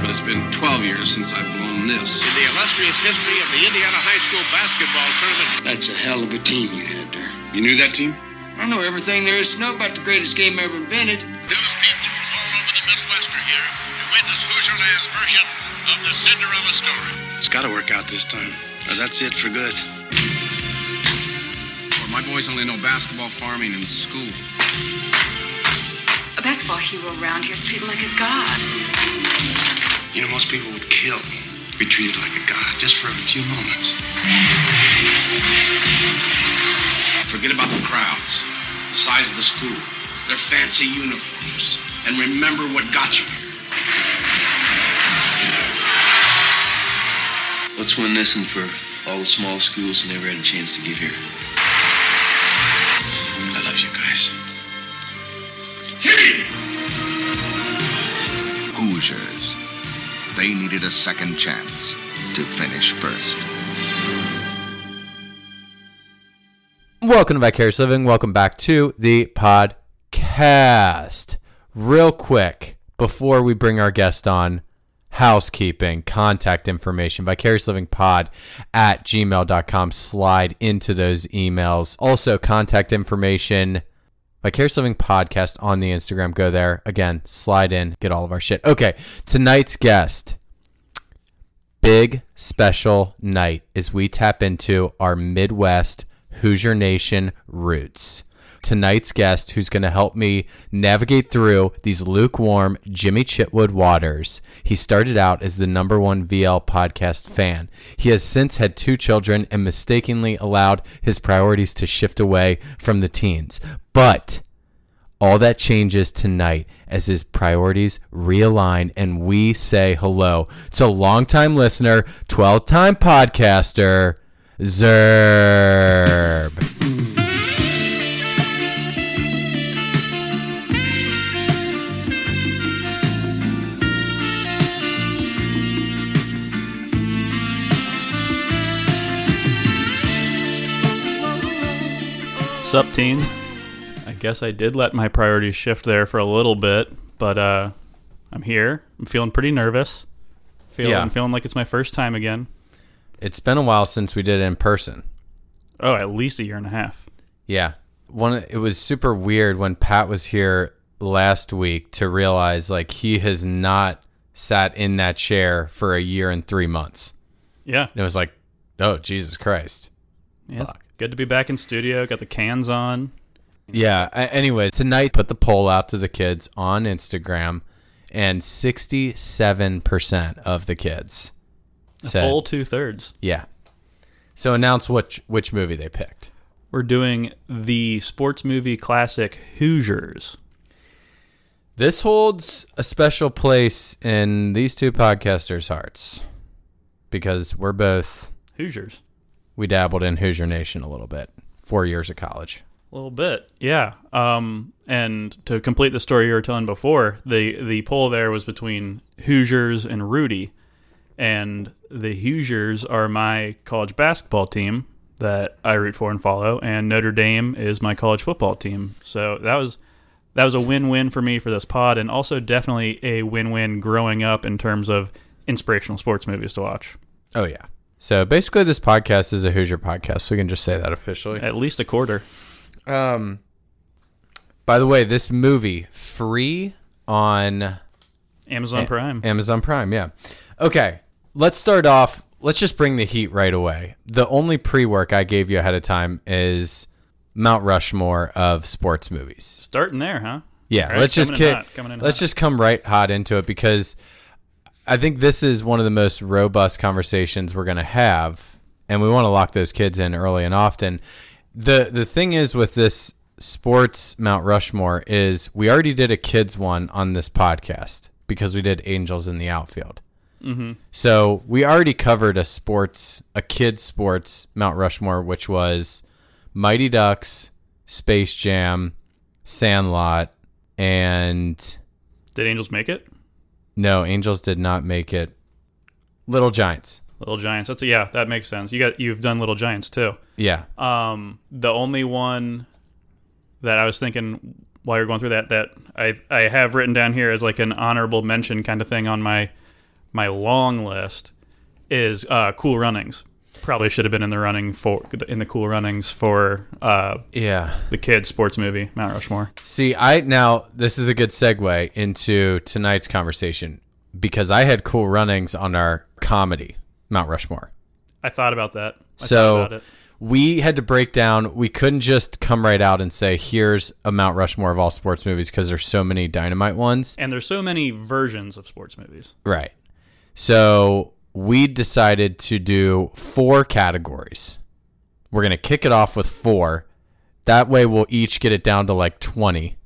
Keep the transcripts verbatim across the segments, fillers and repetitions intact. But it's been twelve years since I've blown this. In the illustrious history of the Indiana High School basketball tournament. That's a hell of a team you had there. You knew that team? I know everything there is to know about the greatest game ever invented. Those people from all over the Midwest are here to witness Hoosierland's version of the Cinderella story. It's got to work out this time. Well, that's it for good. Well, my boys only know basketball, farming, and school. A basketball hero around here is treated like a god. You know, most people would kill to be treated like a god just for a few moments. Forget about the crowds, the size of the school, their fancy uniforms, and remember what got you here. Let's win this one for all the small schools who never had a chance to get here. I love you guys. Team! Hoosiers. They needed a second chance to finish first. Welcome to Vicarious Living. Welcome back to the podcast. Real quick, before we bring our guest on, housekeeping, contact information, vicarious living pod at gmail dot com. Slide into those emails. Also, contact information, Vicarious Living Podcast on the Instagram. Go there. Again, slide in. Get all of our shit. Okay. Tonight's guest. Big special night as we tap into our Midwest Hoosier Nation roots. Tonight's guest, who's going to help me navigate through these lukewarm Jimmy Chitwood waters. He started out as the number one V L podcast fan. He has since had two children and mistakenly allowed his priorities to shift away from the teens. But all that changes tonight as his priorities realign and we say hello to longtime listener, twelve-time podcaster, Zerb. Sup, teens? Guess I did let my priorities shift there for a little bit, but uh, I'm here. I'm feeling pretty nervous. Feeling, yeah. I'm feeling like it's my first time again. It's been a while since we did it in person. Oh, at least a year and a half. Yeah. One, it was super weird when Pat was here last week to realize like he has not sat in that chair for a year and three months. Yeah. And it was like, oh, Jesus Christ. Yeah, it's good to be back in studio. Got the cans on. Yeah. Anyway, tonight, put the poll out to the kids on Instagram, and sixty-seven percent of the kids said, a full two thirds. Yeah. So announce which which movie they picked. We're doing the sports movie classic Hoosiers. This holds a special place in these two podcasters' hearts because we're both Hoosiers. We dabbled in Hoosier Nation a little bit. Four years of college. A little bit, yeah. Um, and to complete the story you were telling before, the, the poll there was between Hoosiers and Rudy. And the Hoosiers are my college basketball team that I root for and follow, and Notre Dame is my college football team. So that was that was a win-win for me for this pod, and also definitely a win-win growing up in terms of inspirational sports movies to watch. Oh, yeah. So basically this podcast is a Hoosier podcast, so we can just say that officially. At least a quarter. Um, by the way, this movie free on Amazon a- Prime. Amazon Prime, yeah. Okay, let's start off. Let's just bring the heat right away. The only pre-work I gave you ahead of time is Mount Rushmore of sports movies. Starting there, huh? Yeah, right, let's just kick. Let's hot. just come right hot into it because I think this is one of the most robust conversations we're going to have, and we want to lock those kids in early and often. The the thing is with this sports Mount Rushmore is we already did a kids one on this podcast because we did Angels in the Outfield. Mm-hmm. So we already covered a sports, a kids sports Mount Rushmore, which was Mighty Ducks, Space Jam, Sandlot, and... Did Angels make it? No, Angels did not make it. Little Giants. Little Giants. That's a, yeah, that makes sense. You got you've done Little Giants too. Yeah. Um, the only one that I was thinking while you're going through that that I I have written down here as like an honorable mention kind of thing on my my long list is uh, Cool Runnings. Probably should have been in the running for in the Cool Runnings for uh, yeah the kids sports movie Mount Rushmore. See, I now this is a good segue into tonight's conversation because I had Cool Runnings on our comedy Mount Rushmore. I thought about that. I so about it. We had to break down. We couldn't just come right out and say, here's a Mount Rushmore of all sports movies because there's so many dynamite ones. And there's so many versions of sports movies. Right. So we decided to do four categories. We're going to kick it off with four. That way we'll each get it down to like twenty.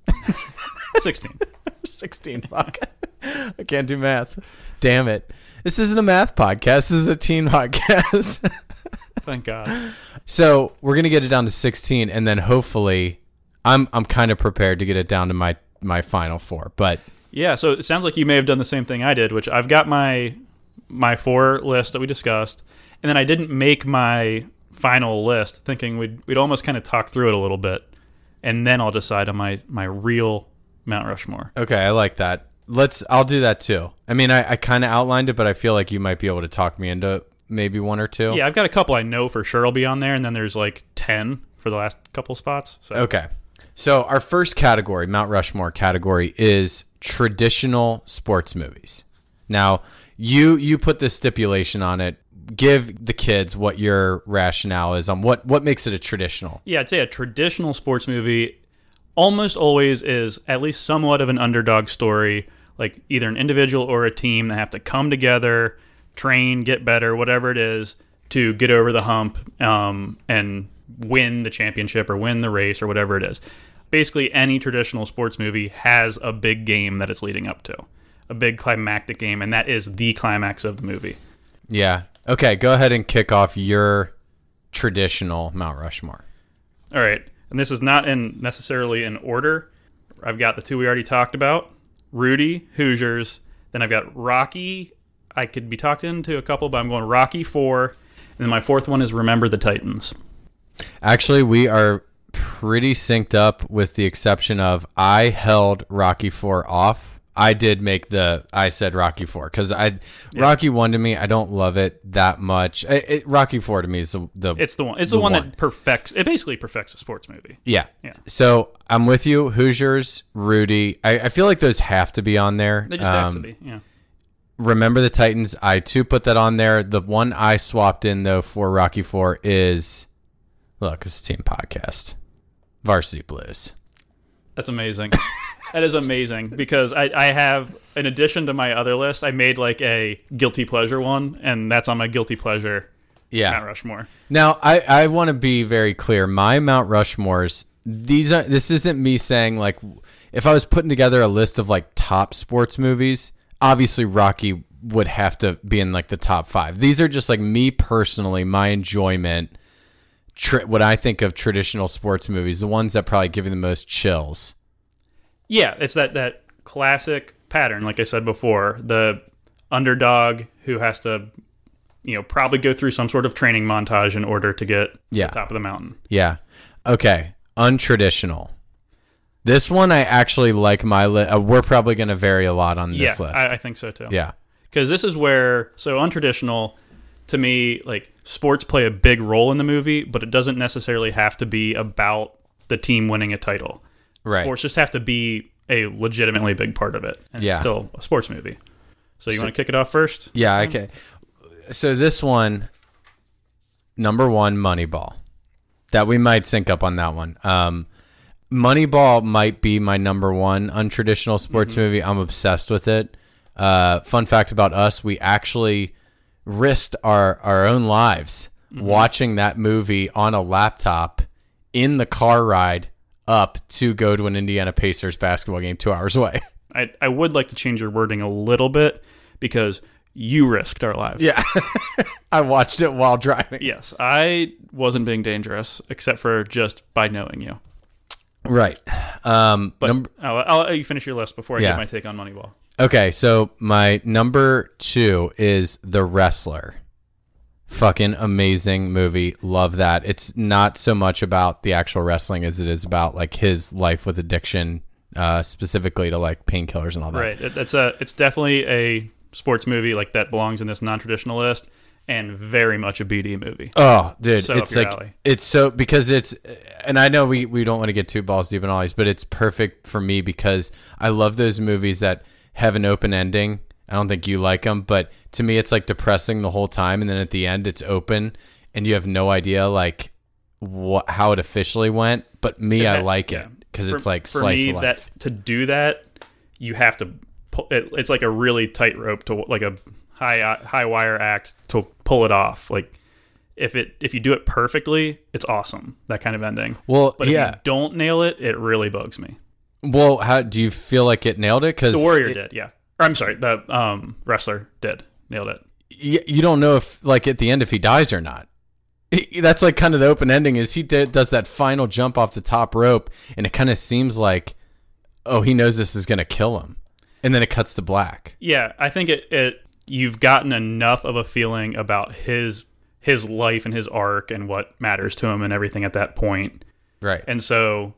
sixteen. sixteen, fuck. I can't do math. Damn it. This isn't a math podcast. This is a teen podcast. Thank God. So we're going to get it down to sixteen, and then hopefully I'm I'm kind of prepared to get it down to my, my final four. But yeah, so it sounds like you may have done the same thing I did, which I've got my my four list that we discussed, and then I didn't make my final list thinking we'd, we'd almost kind of talk through it a little bit, and then I'll decide on my, my real Mount Rushmore. Okay, I like that. Let's. I'll do that too. I mean, I, I kind of outlined it, but I feel like you might be able to talk me into maybe one or two. Yeah, I've got a couple I know for sure will be on there, and then there's like ten for the last couple spots. So. Okay. So our first category, Mount Rushmore category, is traditional sports movies. Now, you you put this stipulation on it. Give the kids what your rationale is on what, what makes it a traditional. Yeah, I'd say a traditional sports movie almost always is at least somewhat of an underdog story. Like either an individual or a team that have to come together, train, get better, whatever it is, to get over the hump um, and win the championship or win the race or whatever it is. Basically, any traditional sports movie has a big game that it's leading up to, a big climactic game, and that is the climax of the movie. Yeah. Okay, go ahead and kick off your traditional Mount Rushmore. All right, and this is not in necessarily in order. I've got the two we already talked about. Rudy, Hoosiers. Then I've got Rocky. I could be talked into a couple, but I'm going Rocky Four. And then my fourth one is Remember the Titans. Actually, we are pretty synced up with the exception of I held Rocky Four off. I did make the, I said Rocky Four because I, yeah. Rocky One to me, I don't love it that much. It, it, Rocky Four to me is the, the it's the one, it's the, the one, one that perfects, it basically perfects a sports movie. Yeah. Yeah. So I'm with you. Hoosiers, Rudy. I, I feel like those have to be on there. They just um, have to be. Yeah. Remember the Titans. I too put that on there. The one I swapped in though for Rocky Four is, look, it's a team podcast. Varsity Blues. That's amazing. That is amazing because I, I have, in addition to my other list, I made like a guilty pleasure one, and that's on my guilty pleasure yeah. Mount Rushmore. Now, I, I want to be very clear. My Mount Rushmores, these are this isn't me saying like, if I was putting together a list of like top sports movies, obviously Rocky would have to be in like the top five. These are just like me personally, my enjoyment, tri- what I think of traditional sports movies, the ones that probably give you the most chills. Yeah, it's that, that classic pattern, like I said before, the underdog who has to, you know, probably go through some sort of training montage in order to get yeah. to the top of the mountain. Yeah. Okay. Untraditional. This one I actually like my list. Uh, we're probably going to vary a lot on this yeah, list. Yeah, I, I think so too. Yeah. Because this is where, so untraditional, to me, like sports play a big role in the movie, but it doesn't necessarily have to be about the team winning a title. Right. Sports just have to be a legitimately big part of it. And yeah. It's still a sports movie. So you so, want to kick it off first? Yeah, I can. So this one, number one, Moneyball. That we might sync up on that one. Um, Moneyball might be my number one untraditional sports mm-hmm. movie. I'm obsessed with it. Uh, fun fact about us, we actually risked our, our own lives mm-hmm. watching that movie on a laptop in the car ride up to go to an Indiana Pacers basketball game two hours away. I I would like to change your wording a little bit, because you risked our lives. Yeah. I watched it while driving. Yes. I wasn't being dangerous, except for just by knowing you. Right. Um, but number- I'll, I'll let you finish your list before I yeah. give my take on Moneyball. Okay. So my number two is The Wrestler. Fucking amazing movie. Love that. It's not so much about the actual wrestling as it is about like his life with addiction, uh, specifically to like painkillers and all that. Right. It, it's a, it's definitely a sports movie like that belongs in this non-traditional list, and very much a B D movie. Oh, dude. So it's like, alley. It's so, because it's, and I know we, we don't want to get too balls deep in all these, but it's perfect for me because I love those movies that have an open ending. I don't think you like them, but to me, it's like depressing the whole time. And then at the end it's open and you have no idea like what, how it officially went. But me, that, I like yeah. it because it's like for slice me, of life. That, to do that, you have to, it, it's like a really tight rope to like a high, high wire act to pull it off. Like if it, if you do it perfectly, it's awesome. That kind of ending. Well, but if yeah. you don't nail it, it really bugs me. Well, how do you feel like it nailed it? Cause the Warrior it, did. Yeah. Or, I'm sorry. The um, Wrestler did nailed it. You, you don't know if like at the end, if he dies or not. He, that's like kind of the open ending is he did, does that final jump off the top rope. And it kind of seems like, oh, he knows this is going to kill him. And then it cuts to black. Yeah, I think it, it. You've gotten enough of a feeling about his his life and his arc and what matters to him and everything at that point. Right. And so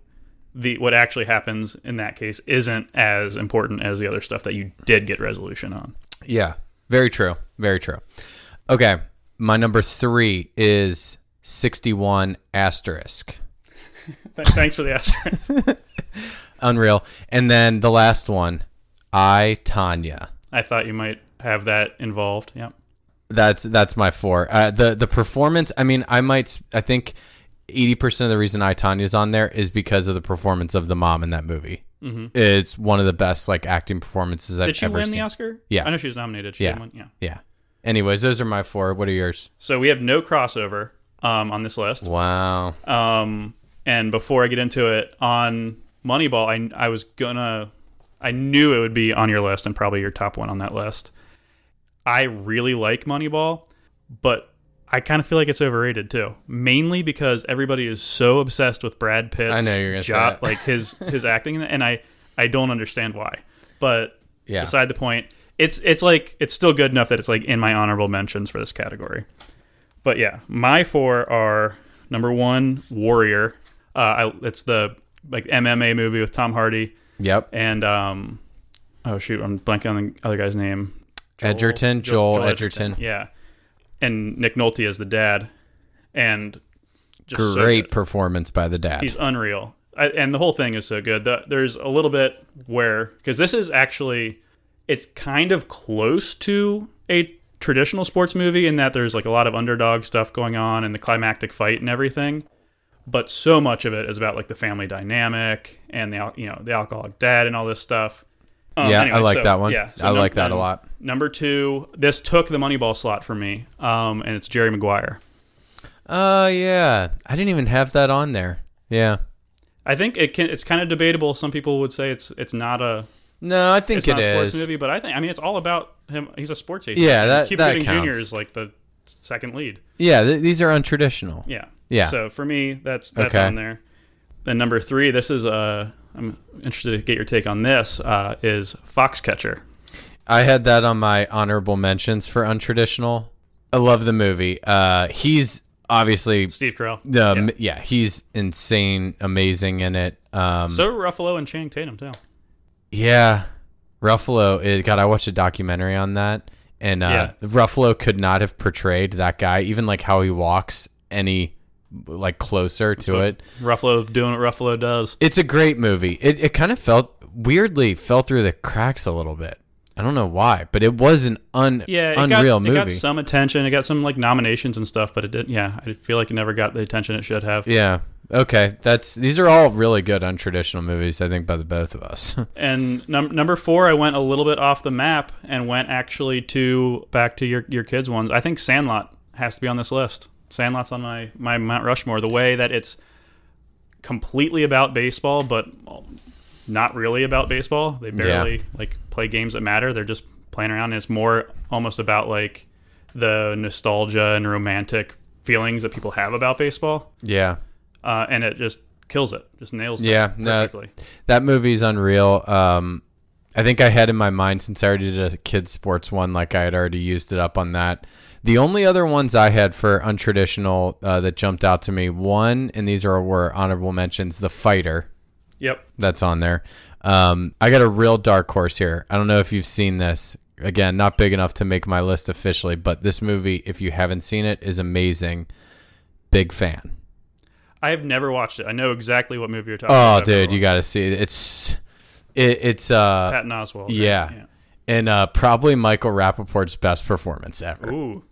the what actually happens in that case isn't as important as the other stuff that you did get resolution on. Yeah, very true. Very true. Okay, my number three is sixty-one asterisk. Thanks for the asterisk. Unreal. And then the last one. I, Tanya. I thought you might have that involved. Yeah. That's that's my four. Uh, the the performance, I mean, I might I think eighty percent of the reason I, Tanya's on there is because of the performance of the mom in that movie. Mm-hmm. It's one of the best like acting performances I've ever seen. Did she win the Oscar? Yeah. I know she was nominated. She yeah. won. Yeah. Yeah. Anyways, those are my four. What are yours? So we have no crossover um, on this list. Wow. Um, and before I get into it, on Moneyball, I I was going to I knew it would be on your list and probably your top one on that list. I really like Moneyball, but I kind of feel like it's overrated too, mainly because everybody is so obsessed with Brad Pitt's I know you're gonna job, say that. like his his acting, and I, I don't understand why. But yeah. beside the point, it's it's like it's still good enough that it's like in my honorable mentions for this category. But yeah, my four are number one, Warrior. Uh, I, it's the like M M A movie with Tom Hardy. Yep. And, um, oh, shoot, I'm blanking on the other guy's name. Joel, Edgerton, Joel, Joel Edgerton. Edgerton. Yeah. And Nick Nolte is the dad. And just great so performance by the dad. He's unreal. I, and the whole thing is so good. The, there's a little bit where, because this is actually, it's kind of close to a traditional sports movie in that there's like a lot of underdog stuff going on and the climactic fight and everything. But so much of it is about like the family dynamic and the you know the alcoholic dad and all this stuff. Um, yeah, anyway, I like so, that one. Yeah, so I num- like that a lot. Number two, this took the Moneyball slot for me, um, and it's Jerry Maguire. Oh uh, yeah, I didn't even have that on there. Yeah, I think it can. It's kind of debatable. Some people would say it's it's not a. No, I think it's it not a sports is. Movie, but I think I mean it's all about him. He's a sports agent. Yeah, that Keep that Shooting counts. Junior is like the second lead. Yeah, th- these are untraditional. Yeah. Yeah. So for me, that's that's okay. on there. And number three, this is uh, I'm interested to get your take on this. Uh, is Foxcatcher? I had that on my honorable mentions for untraditional. I love the movie. Uh, he's obviously Steve Carell. Um, yeah. yeah, he's insane, amazing in it. Um, so Ruffalo and Channing Tatum too. Yeah, Ruffalo. Is, God, I watched a documentary on that, and uh, yeah. Ruffalo could not have portrayed that guy, even like how he walks, any. like closer to it. Ruffalo doing what Ruffalo does. It's a great movie. It it kind of felt weirdly fell through the cracks a little bit. I don't know why, but it was an un yeah, it unreal got, movie. It got some attention. It got some like nominations and stuff, but it didn't. Yeah, I feel like it never got the attention it should have. Yeah. Okay. That's these are all really good untraditional movies, I think, by the both of us. And num- number four, I went a little bit off the map and went actually to back to your your kids ones. I think Sandlot has to be on this list. Sandlot's on my, my Mount Rushmore. The way that it's completely about baseball, but not really about baseball. They barely yeah. like play games that matter. They're just playing around, and it's more almost about like the nostalgia and romantic feelings that people have about baseball. Yeah. Uh, and it just kills it. Just nails it. Yeah. No, that movie's unreal. Um, I think I had in my mind, since I already did a kids sports one, like I had already used it up on that. The only other ones I had for untraditional uh, that jumped out to me, one, and these are were honorable mentions, The Fighter. Yep. That's on there. Um, I got a real dark horse here. I don't know if you've seen this. Again, not big enough to make my list officially, but this movie, if you haven't seen it, is amazing. Big fan. I have never watched it. I know exactly what movie you're talking oh, about. Oh, dude, you got to see it. It's... It, it's uh, Patton Oswalt. Right? Yeah. yeah. And uh, probably Michael Rappaport's best performance ever. Ooh.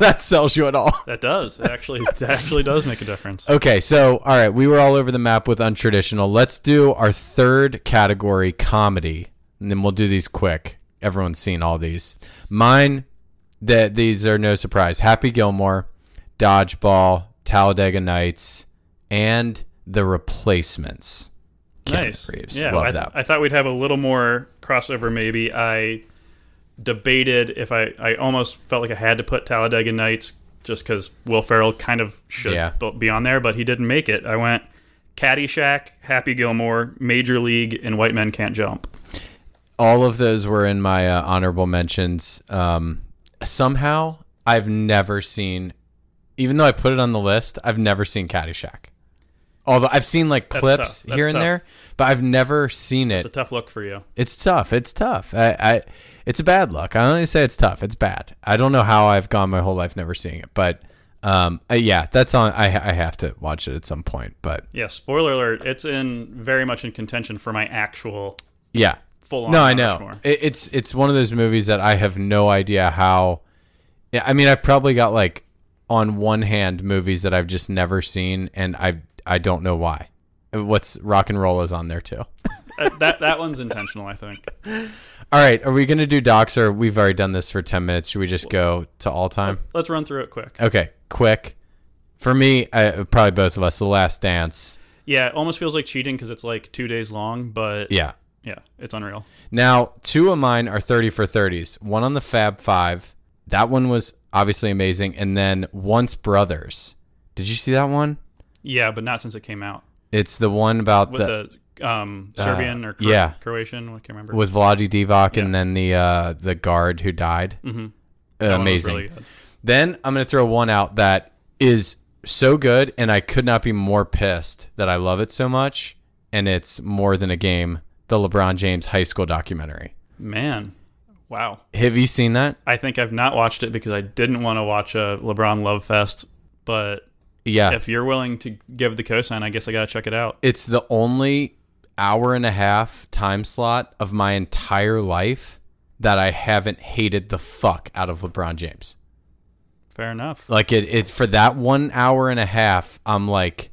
That sells you at all. That does. It actually, it actually does make a difference. Okay. So, all right. We were all over the map with untraditional. Let's do our third category, comedy. And then we'll do these quick. Everyone's seen all these. Mine, that these are no surprise. Happy Gilmore, Dodgeball, Talladega Nights, and The Replacements. Ken nice. Reeves. Yeah, Love I, that. I thought we'd have a little more crossover maybe. I debated if I, I almost felt like I had to put Talladega Nights just because Will Ferrell kind of should yeah. be on there, but he didn't make it. I went Caddyshack, Happy Gilmore, Major League, and White Men Can't Jump. All of those were in my uh, honorable mentions. Um, somehow, I've never seen, even though I put it on the list, I've never seen Caddyshack. Although I've seen like clips here and tough. there, but I've never seen it. It's a tough look for you. It's tough. It's tough. I, I, it's a bad look. I only say it's tough. It's bad. I don't know how I've gone my whole life never seeing it, but um, uh, yeah, that's on. I, I have to watch it at some point. But yeah, spoiler alert. It's in very much in contention for my actual. Yeah. Full on. No, I know. It, it's it's one of those movies that I have no idea how. I mean, I've probably got like on one hand movies that I've just never seen, and I've. I don't know why. What's Rock and Roll is on there too. uh, that that one's intentional, I think. All right, are we going to do docs, or we've already done this for ten minutes? Should we just go to all time? Let's run through it quick. Okay, quick. For me, I, probably both of us. The Last Dance. Yeah, it almost feels like cheating because it's like two days long, but yeah, yeah, it's unreal. Now, two of mine are thirty for thirties. One on the Fab Five. That one was obviously amazing, and then Once Brothers. Did you see that one? Yeah, but not since it came out. It's the one about with the, the um, Serbian uh, or Cro- yeah. Croatian. I can't remember. With Vladi Divac yeah. and then the uh, the guard who died. Mm-hmm. Uh, amazing. Really then I'm going to throw one out that is so good, and I could not be more pissed that I love it so much, and it's More Than a Game, the LeBron James high school documentary. Man. Wow. Have you seen that? I think I've not watched it because I didn't want to watch a LeBron love fest, but... Yeah. If you're willing to give the cosign, I guess I got to check it out. It's the only hour and a half time slot of my entire life that I haven't hated the fuck out of LeBron James. Fair enough. Like, it, it's for that one hour and a half, I'm like,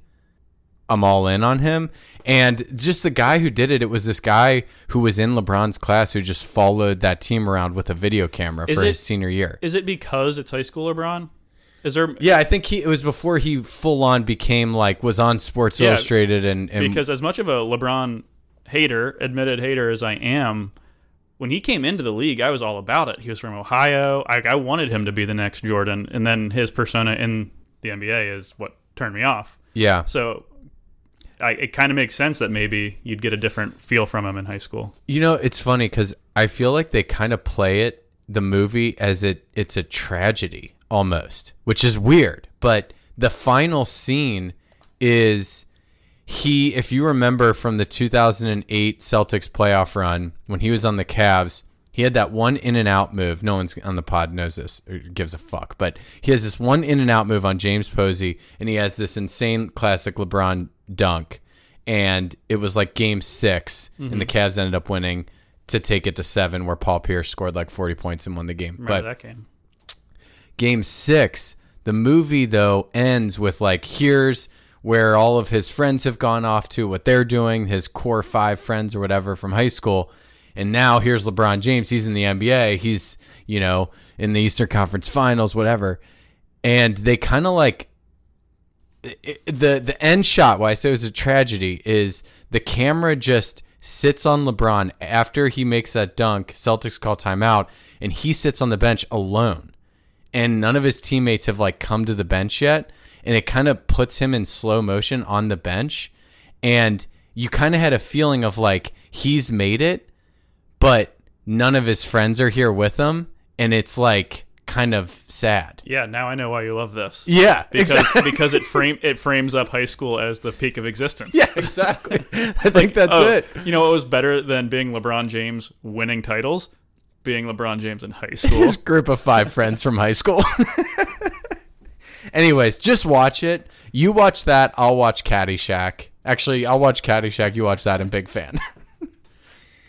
I'm all in on him. And just the guy who did it, it was this guy who was in LeBron's class who just followed that team around with a video camera is for it, his senior year. Is it because it's high school LeBron? Is there? Yeah, I think he. It was before he full on became like was on Sports yeah, Illustrated and, and because as much of a LeBron hater, admitted hater as I am, when he came into the league, I was all about it. He was from Ohio. I, I wanted him to be the next Jordan, and then his persona in the N B A is what turned me off. Yeah. So, I, it kind of makes sense that maybe you'd get a different feel from him in high school. You know, it's funny because I feel like they kind of play it the movie as it it's a tragedy. Almost, which is weird, but the final scene is he, if you remember from the two thousand eight Celtics playoff run, when he was on the Cavs, he had that one in and out move. No one's on the pod knows this or gives a fuck, but he has this one in and out move on James Posey, and he has this insane classic LeBron dunk, and it was like game six, mm-hmm. and the Cavs ended up winning to take it to seven, where Paul Pierce scored like forty points and won the game. Remember but, that game. Game six, the movie, though, ends with, like, here's where all of his friends have gone off to, what they're doing, his core five friends or whatever from high school. And now here's LeBron James. He's in the N B A. He's, you know, in the Eastern Conference Finals, whatever. And they kind of, like, it, the the end shot, why I say it was a tragedy, is the camera just sits on LeBron after he makes that dunk. Celtics call timeout, and he sits on the bench alone, and none of his teammates have like come to the bench yet, and it kind of puts him in slow motion on the bench, and you kind of had a feeling of like he's made it, but none of his friends are here with him, and it's like kind of sad. Yeah, now I know why you love this. Yeah, because exactly. because it frame it frames up high school as the peak of existence. Yeah, exactly. I think like, that's oh, it. You know what was better than being LeBron James winning titles? Being LeBron James in high school. His group of five friends from high school. Anyways, just watch it. You watch that. I'll watch Caddyshack. Actually, I'll watch Caddyshack. You watch that. I'm big fan.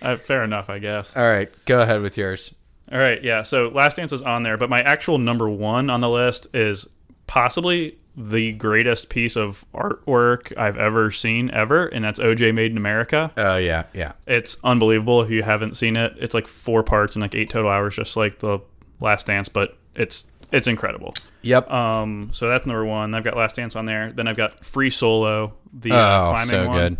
Uh, fair enough, I guess. All right, go ahead with yours. All right, yeah, so Last Dance is on there, but my actual number one on the list is possibly the greatest piece of artwork I've ever seen, ever, and that's O J Made in America. Oh, uh, yeah, yeah. It's unbelievable if you haven't seen it. It's like four parts and like eight total hours, just like the Last Dance, but it's it's incredible. Yep. Um. So that's number one. I've got Last Dance on there. Then I've got Free Solo, the oh, uh, climbing so one. Good.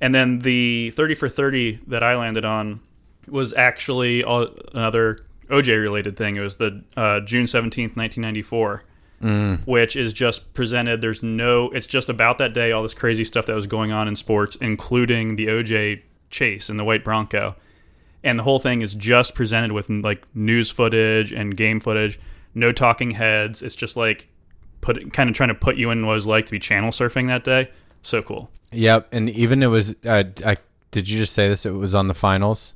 And then the thirty for thirty that I landed on was actually all, another O J-related thing. It was the uh, June seventeenth, nineteen ninety-four, mm. which is just presented. There's no... It's just about that day, all this crazy stuff that was going on in sports, including the O J chase and the white Bronco. And the whole thing is just presented with, like, news footage and game footage. No talking heads. It's just, like, put kind of trying to put you in what it was like to be channel surfing that day. So cool. Yep, and even it was. Uh, I did you just say this? It was on the finals.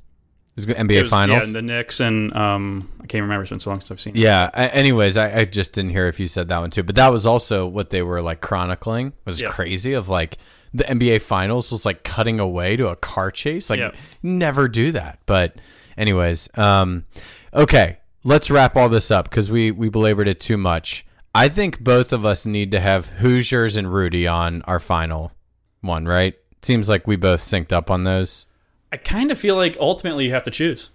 It was N B A it was, finals. Yeah, the Knicks and um, I can't remember. It's been so long since I've seen it. Yeah. I, anyways, I, I just didn't hear if you said that one too. But that was also what they were like chronicling. Was yep. crazy of like the N B A finals was like cutting away to a car chase. Like yep. never do that. But anyways, um, okay, let's wrap all this up because we we belabored it too much. I think both of us need to have Hoosiers and Rudy on our final one, right? Seems like we both synced up on those. I kind of feel like ultimately you have to choose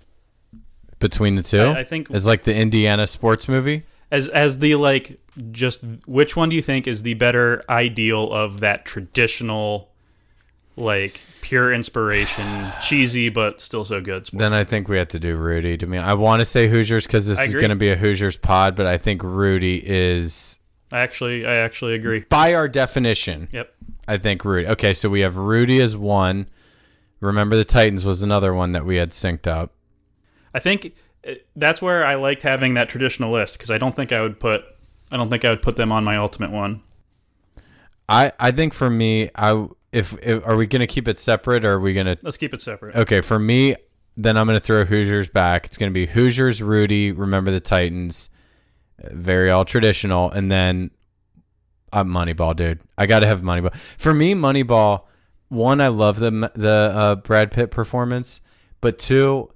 between the two. I, I think as like the Indiana sports movie. As as the like, just which one do you think is the better ideal of that traditional, like pure inspiration, cheesy but still so good sports? Then I think we have to do Rudy. To me, I want to say Hoosiers because this is going to be a Hoosiers pod, but I think Rudy is. I actually, I actually agree. By our definition, yep. I think Rudy. Okay, so we have Rudy as one. Remember the Titans was another one that we had synced up. I think that's where I liked having that traditional list because I don't think I would put, I don't think I would put them on my ultimate one. I I think for me, I if, if are we going to keep it separate or are we going to let's keep it separate? Okay, for me, then I'm going to throw Hoosiers back. It's going to be Hoosiers, Rudy, Remember the Titans, very all traditional, and then. I'm Moneyball, dude. I got to have Moneyball. For me, Moneyball, one, I love the the uh, Brad Pitt performance, but two,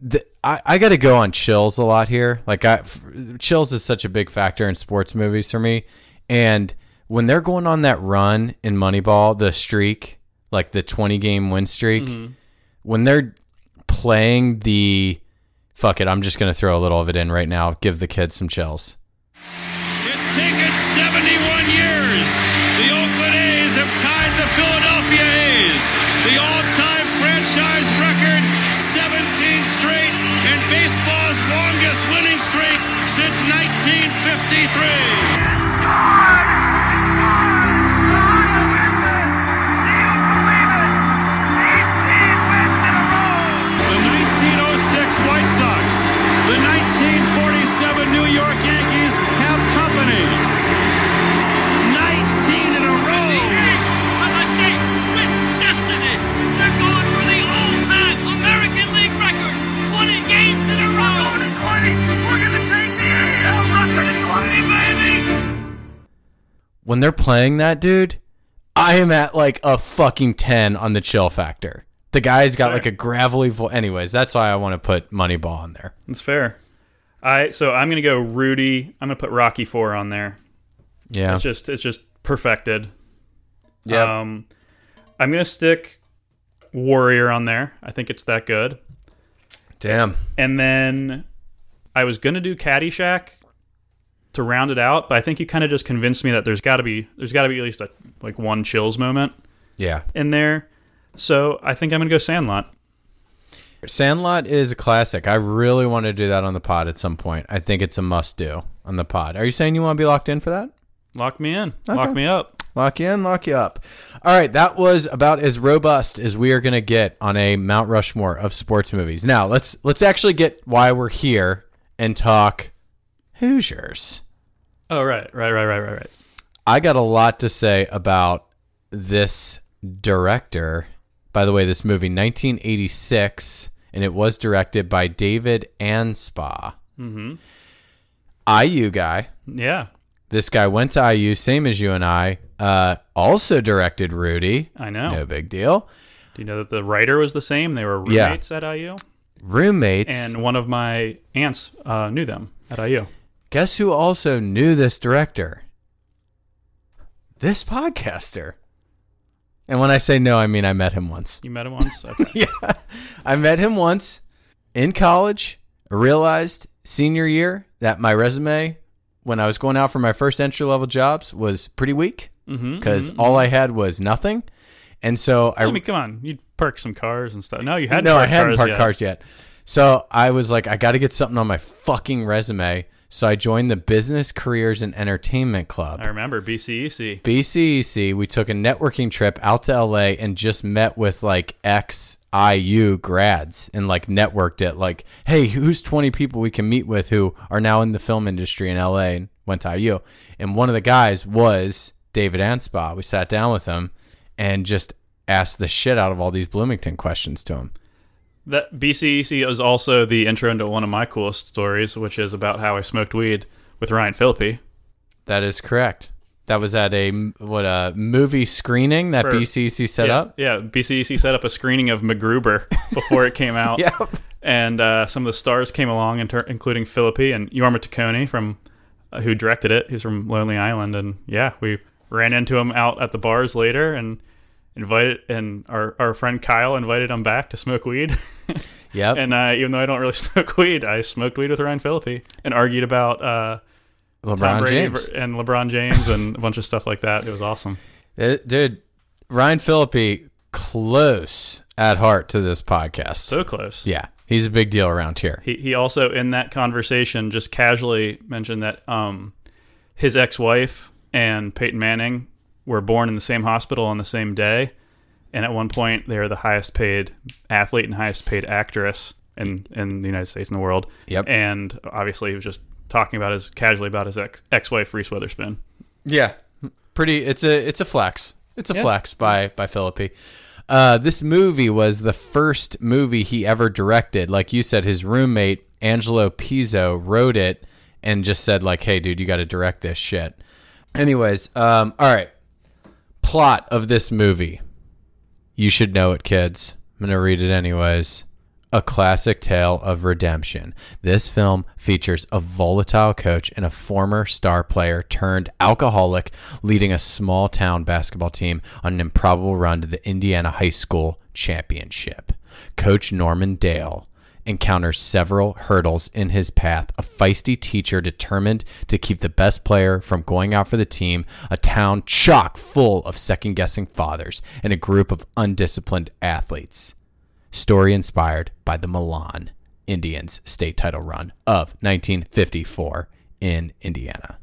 the, I, I got to go on chills a lot here. Like I, f- chills is such a big factor in sports movies for me. And when they're going on that run in Moneyball, the streak, like the twenty game win streak, mm-hmm. when they're playing the, fuck it, I'm just going to throw a little of it in right now. Give the kids some chills. It's tickets seventy-one years. The Oakland A's have tied the Philadelphia A's. The all-time franchise record, seventeen straight, and baseball's longest winning streak since nineteen fifty-three. New York Yankees have company. nineteen in a row. The Yankees are a date with destiny. They're going for the old-time American League record. twenty games in a row. We're going to twenty. We're going to take the A L record at twenty, baby. When they're playing that, dude, I am at like a fucking ten on the chill factor. The guy's got fair. Like a gravelly voice. Anyways, that's why I want to put Moneyball on there. That's fair. I so I'm gonna go Rudy. I'm gonna put Rocky Four on there. Yeah, it's just it's just perfected. Yeah, um, I'm gonna stick Warrior on there. I think it's that good. Damn. And then I was gonna do Caddyshack, to round it out, but I think you kind of just convinced me that there's got to be there's got to be at least a, like one chills moment. Yeah. In there. So I think I'm going to go Sandlot. Sandlot is a classic. I really want to do that on the pod at some point. I think it's a must do on the pod. Are you saying you want to be locked in for that? Lock me in. Okay. Lock me up. Lock you in, lock you up. All right, that was about as robust as we are going to get on a Mount Rushmore of sports movies. Now, let's let's actually get why we're here and talk Hoosiers. Oh, right, right, right, right, right, right. I got a lot to say about this director. By the way, this movie, nineteen eighty-six, and it was directed by David Anspaugh. Mm-hmm. I U guy. Yeah. This guy went to I U, same as you and I. Uh, also directed Rudy. I know. No big deal. Do you know that the writer was the same? They were roommates yeah. at I U. Roommates. And one of my aunts uh, knew them at I U. Guess who also knew this director? This podcaster. And when I say no, I mean I met him once. You met him once? Okay. Yeah. I met him once in college. I realized senior year that my resume, when I was going out for my first entry-level jobs, was pretty weak because mm-hmm, mm-hmm. all I had was nothing. And so I... I mean, come on. You'd park some cars and stuff. No, you hadn't no, parked cars yet. No, I hadn't parked yet. cars yet. So I was like, I got to get something on my fucking resume. So I joined the Business Careers and Entertainment Club. I remember, B C E C. B C E C. We took a networking trip out to L A and just met with like ex-I U grads and like networked it. Like, hey, who's twenty people we can meet with who are now in the film industry in L A and went to I U? And one of the guys was David Anspaugh. We sat down with him and just asked the shit out of all these Bloomington questions to him. That B C E C is also the intro into one of my coolest stories, which is about how I smoked weed with Ryan Phillippe. That is correct. That was at a what a movie screening that For, B C E C set yeah, up? Yeah, B C E C set up a screening of MacGruber before it came out. Yep. And uh, some of the stars came along, including Phillippe and Yorma Taccone, from uh, who directed it. He's from Lonely Island. And yeah, we ran into him out at the bars later and... invited and our, our friend Kyle invited him back to smoke weed. Yep. And uh, even though I don't really smoke weed, I smoked weed with Ryan Phillippe and argued about uh, LeBron Tom Brady James and LeBron James and a bunch of stuff like that. It was awesome, it, dude. Ryan Phillippe close at heart to this podcast, so close. Yeah, he's a big deal around here. He he also in that conversation just casually mentioned that um his ex-wife and Peyton Manning were born in the same hospital on the same day, and at one point they were the highest paid athlete and highest paid actress in, in the United States and the world. Yep. And obviously he was just talking about his casually about his ex ex-wife Reese Witherspoon. Yeah. Pretty it's a it's a flex. It's a yeah. flex by by Phillippe. Uh, this movie was the first movie he ever directed. Like you said, his roommate Angelo Pizzo wrote it and just said like, "Hey dude, you got to direct this shit." Anyways, um all right. Plot of this movie. You should know it, kids. I'm going to read it anyways. A classic tale of redemption. This film features a volatile coach and a former star player turned alcoholic leading a small town basketball team on an improbable run to the Indiana High School Championship. Coach Norman Dale encounters several hurdles in his path: a feisty teacher determined to keep the best player from going out for the team, a town chock full of second-guessing fathers, and a group of undisciplined athletes. Story inspired by the Milan Indians state title run of nineteen fifty-four in Indiana.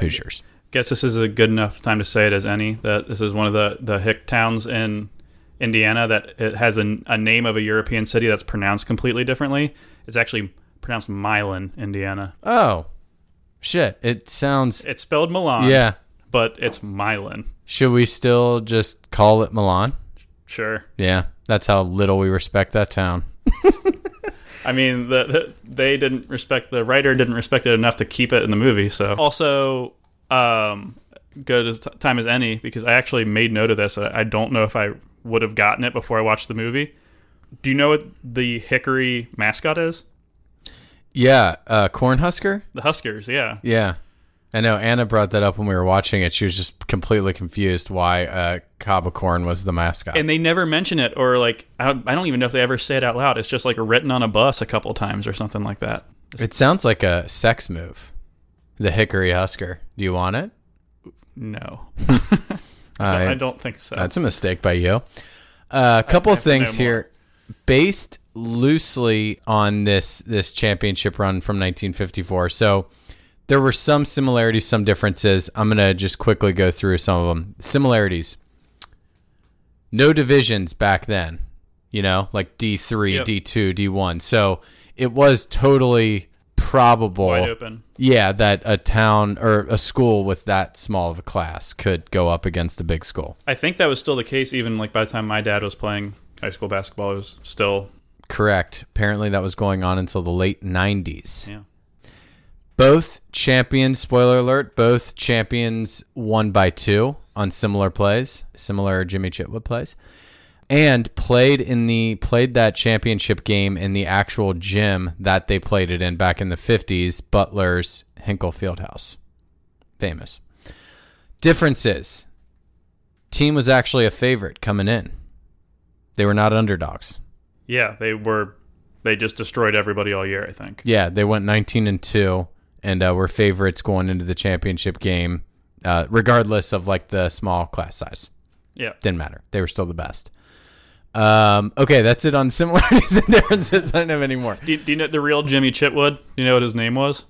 Hoosiers. I guess this is a good enough time to say it as any, that this is one of the, the hick towns in Indiana that it has a, a name of a European city that's pronounced completely differently. It's actually pronounced Milan, Indiana. Oh, shit. It sounds... It's spelled Milan. Yeah. But it's Milan. Should we still just call it Milan? Sure. Yeah. That's how little we respect that town. I mean, the, the, they didn't respect... The writer didn't respect it enough to keep it in the movie, so... Also, um, good as t- time as any, because I actually made note of this. I, I don't know if I... would have gotten it before I watched the movie. Do you know what the Hickory mascot is? Yeah, uh, Cornhusker? The Huskers, yeah. Yeah. I know Anna brought that up when we were watching it. She was just completely confused why uh, Cob of Corn was the mascot. And they never mention it, or like, I don't, I don't even know if they ever say it out loud. It's just like written on a bus a couple times or something like that. It's, it sounds like a sex move. The Hickory Husker. Do you want it? No. I, I don't think so. That's a mistake by you. Uh, a couple I, I things here. Based loosely on this this championship run from nineteen fifty-four. So there were some similarities, some differences. I'm going to just quickly go through some of them. Similarities. No divisions back then, you know, like D three, yep. D two, D one. So it was totally probable. Wide open. Yeah, that a town or a school with that small of a class could go up against a big school. I think that was still the case even like by the time my dad was playing high school basketball. It was still... Correct. Apparently that was going on until the late nineties. Yeah. Both champions, spoiler alert, both champions won by two on similar plays, similar Jimmy Chitwood plays, and played in the played that championship game in the actual gym that they played it in back in the fifties, Butler's Hinkle Fieldhouse. Famous. Differences. Team was actually a favorite coming in. They were not underdogs. Yeah, they were. They just destroyed everybody all year, I think. Yeah, they went nineteen and two and uh, were favorites going into the championship game, uh, regardless of like the small class size. Yeah. Didn't matter. They were still the best. Um, okay, that's it on similarities and differences. I don't have any more. Do you, do you know the real Jimmy Chitwood? Do you know what his name was?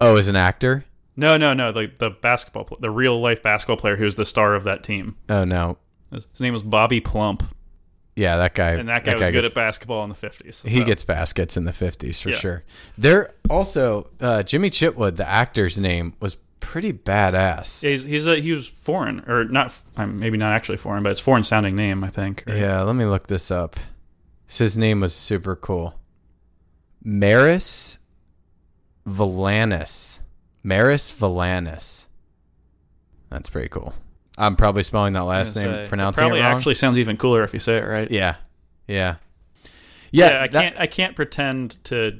Oh, as an actor? No, no, no. The, the basketball, the real life basketball player who was the star of that team. Oh, no. His name was Bobby Plump. Yeah, that guy. And that guy, that guy was good gets, at basketball in the fifties. So. He gets baskets in the fifties for yeah. sure. There also uh, Jimmy Chitwood, the actor's name, was pretty badass. Yeah, he's, he's a, he was foreign or not, maybe not actually foreign, but it's foreign sounding name, I think. Or, yeah, let me look this up. So his name was super cool. Maris Valanis. Maris Valanis. That's pretty cool. I'm probably spelling that last name, say, pronouncing it, probably it wrong. Probably actually sounds even cooler if you say it right. Yeah, yeah, yeah. yeah I that, can't, I can't pretend to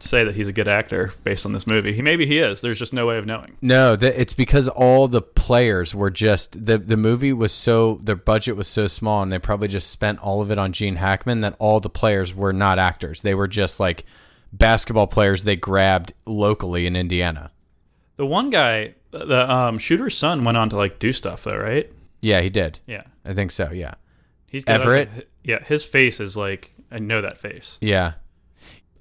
say that he's a good actor based on this movie. He maybe he is. There's just no way of knowing. No, the, it's because all the players were just the the movie was so their budget was so small, and they probably just spent all of it on Gene Hackman that all the players were not actors. They were just like basketball players they grabbed locally in Indiana. The one guy. The um, shooter's son went on to like do stuff though, right? Yeah, he did. Yeah, I think so. Yeah, he's Everett. Actually, yeah, his face is like I know that face. Yeah.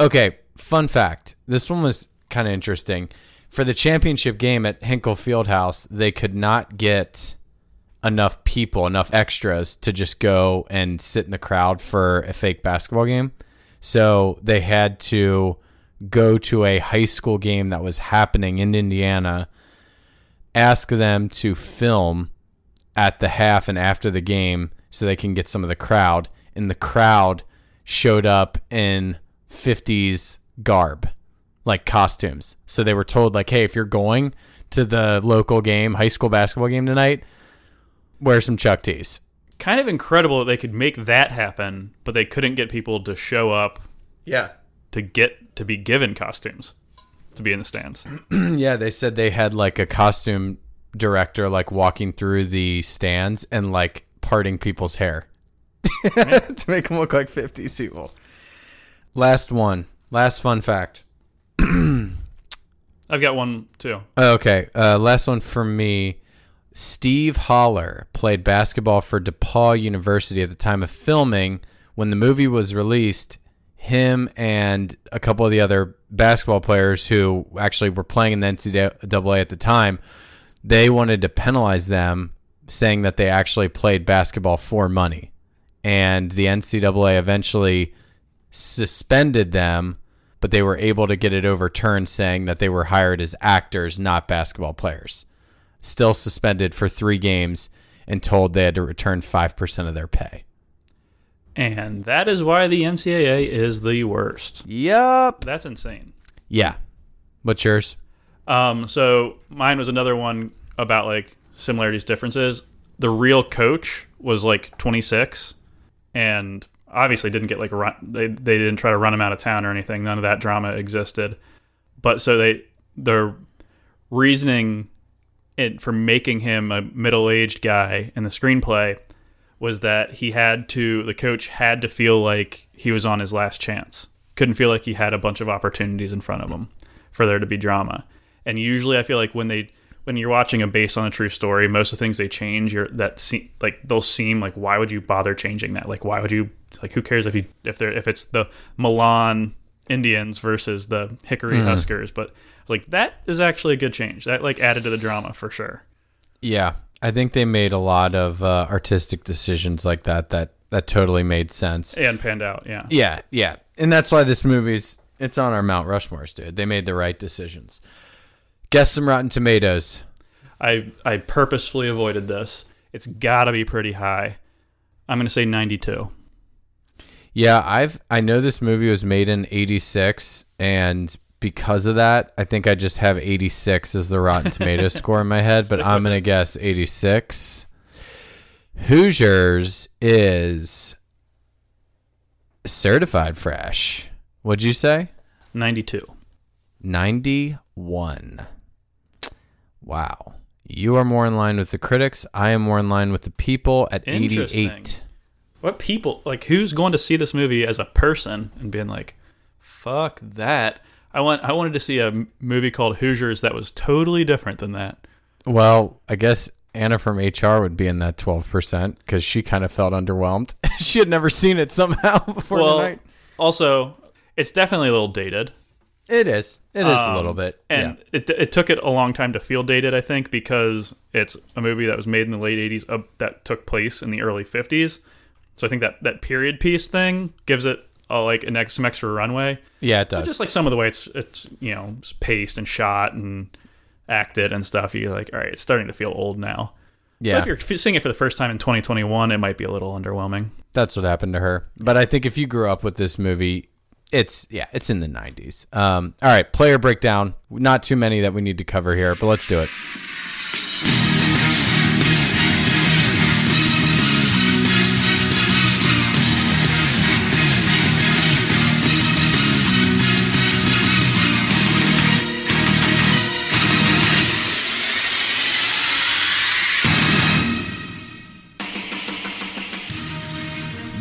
Okay. Fun fact: this one was kind of interesting. For the championship game at Hinkle Fieldhouse, they could not get enough people, enough extras to just go and sit in the crowd for a fake basketball game. So they had to go to a high school game that was happening in Indiana. Ask them to film at the half and after the game so they can get some of the crowd. And the crowd showed up in fifties garb, like costumes. So they were told, like, hey, if you're going to the local game, high school basketball game tonight, wear some Chuck T's. Kind of incredible that they could make that happen, but they couldn't get people to show up yeah, to get to be given costumes. To be in the stands. Yeah, they said they had like a costume director like walking through the stands and like parting people's hair to make them look like fifties people. Last one. Last fun fact. I've got one too. Okay. Uh, last one for me. Steve Holler played basketball for DePaul University at the time of filming. When the movie was released, him and a couple of the other basketball players who actually were playing in the N C double A at the time, they wanted to penalize them, saying that they actually played basketball for money. And the N C double A eventually suspended them, but they were able to get it overturned, saying that they were hired as actors, not basketball players. Still suspended for three games and told they had to return five percent of their pay. And that is why the N C double A is the worst. Yep. That's insane. Yeah. What's yours? Um, so mine was another one about like similarities, differences. The real coach was like twenty-six and obviously didn't get like, run, they, they didn't try to run him out of town or anything. None of that drama existed. But so they, their reasoning it, for making him a middle-aged guy in the screenplay was that he had to, the coach had to feel like he was on his last chance. Couldn't feel like he had a bunch of opportunities in front of him for there to be drama. And usually I feel like when they when you're watching them based on a true story, most of the things they change you're, that se- like they'll seem like, why would you bother changing that? Like, why would you, like, who cares if you if they're if it's the Milan Indians versus the Hickory mm. Huskers? But like that is actually a good change. That like added to the drama for sure. Yeah, I think they made a lot of uh, artistic decisions like that that that totally made sense and panned out. Yeah, yeah, yeah. And that's why this movie's it's on our Mount Rushmores, dude. They made the right decisions. Guess some Rotten Tomatoes. I I purposefully avoided this. It's got to be pretty high. I'm going to say ninety-two. Yeah, I've I know this movie was made in eighty-six, and because of that, I think I just have eighty-six as the Rotten Tomatoes score in my head, but I'm going to guess eighty-six. Hoosiers is certified fresh. What'd you say? ninety-two. ninety-one. Wow. You are more in line with the critics. I am more in line with the people at eighty-eight. What people, like, who's going to see this movie as a person and being like, fuck that? I want. I wanted to see a movie called Hoosiers that was totally different than that. Well, I guess Anna from H R would be in that twelve percent because she kind of felt underwhelmed. She had never seen it somehow before well, tonight. Also, it's definitely a little dated. It is. It is um, a little bit. And yeah. it it took it a long time to feel dated, I think, because it's a movie that was made in the late eighties uh, that took place in the early fifties. So I think that, that period piece thing gives it uh, like an ex, some extra runway. Yeah, it does. But just like some of the way it's, it's you know, it's paced and shot and acted and stuff, you're like, all right, it's starting to feel old now. Yeah. So if you're seeing it for the first time in twenty twenty-one, it might be a little underwhelming. That's what happened to her. But I think if you grew up with this movie... It's, yeah, it's in the nineties. Um, all right, player breakdown. Not too many that we need to cover here, but let's do it.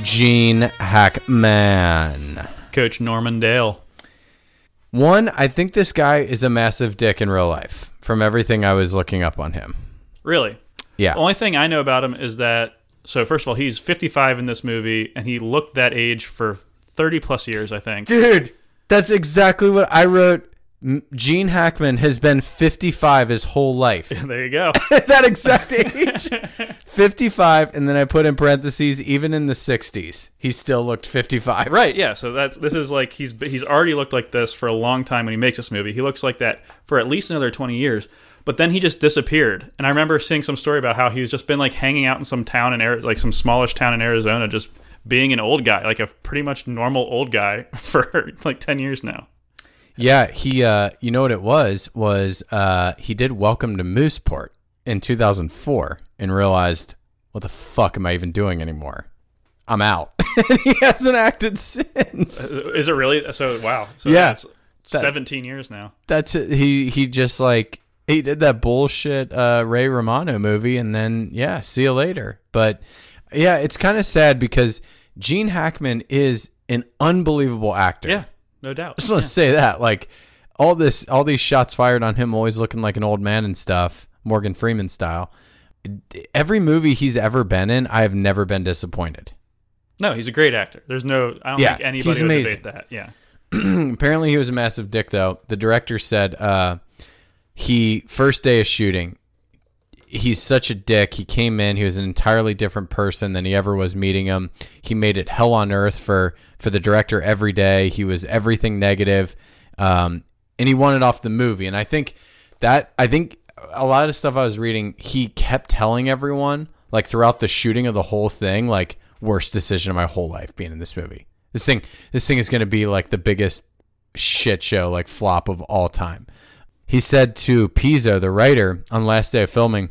Gene Hackman. Coach Norman Dale. One, I think this guy is a massive dick in real life from everything I was looking up on him. Really? Yeah. The only thing I know about him is that, so first of all, he's fifty-five in this movie, and he looked that age for thirty plus years, I think. Dude, that's exactly what I wrote. Gene Hackman has been fifty-five his whole life. There you go. That exact age. fifty-five, and then I put in parentheses, even in the sixties, he still looked fifty-five. Right, yeah, so that's this is like, he's he's already looked like this for a long time when he makes this movie. He looks like that for at least another twenty years, but then he just disappeared. And I remember seeing some story about how he's just been like hanging out in some town, in like some smallish town in Arizona, just being an old guy, like a pretty much normal old guy for like ten years now. Yeah, he. Uh, you know what it was? Was uh, he did Welcome to Mooseport in two thousand four and realized, what the fuck am I even doing anymore? I'm out. He hasn't acted since. Is it really? So wow. So yeah, that's that, seventeen years now. That's it. He. He just like he did that bullshit uh, Ray Romano movie, and then yeah, see you later. But yeah, it's kind of sad because Gene Hackman is an unbelievable actor. Yeah. No doubt. Just want to yeah. say that, like, all this, all these shots fired on him, always looking like an old man and stuff, Morgan Freeman style. Every movie he's ever been in, I have never been disappointed. No, he's a great actor. There's no, I don't yeah, think anybody would amazing. Debate that. Yeah. Apparently, he was a massive dick, though. The director said, uh, he first day of shooting, he's such a dick. He came in, he was an entirely different person than he ever was meeting him. He made it hell on earth for, for the director every day. He was everything negative. Um, and he wanted off the movie. And I think that, I think a lot of stuff I was reading, he kept telling everyone like throughout the shooting of the whole thing, like worst decision of my whole life being in this movie. This thing, this thing is going to be like the biggest shit show, like flop of all time. He said to Pizzo, the writer, on the last day of filming,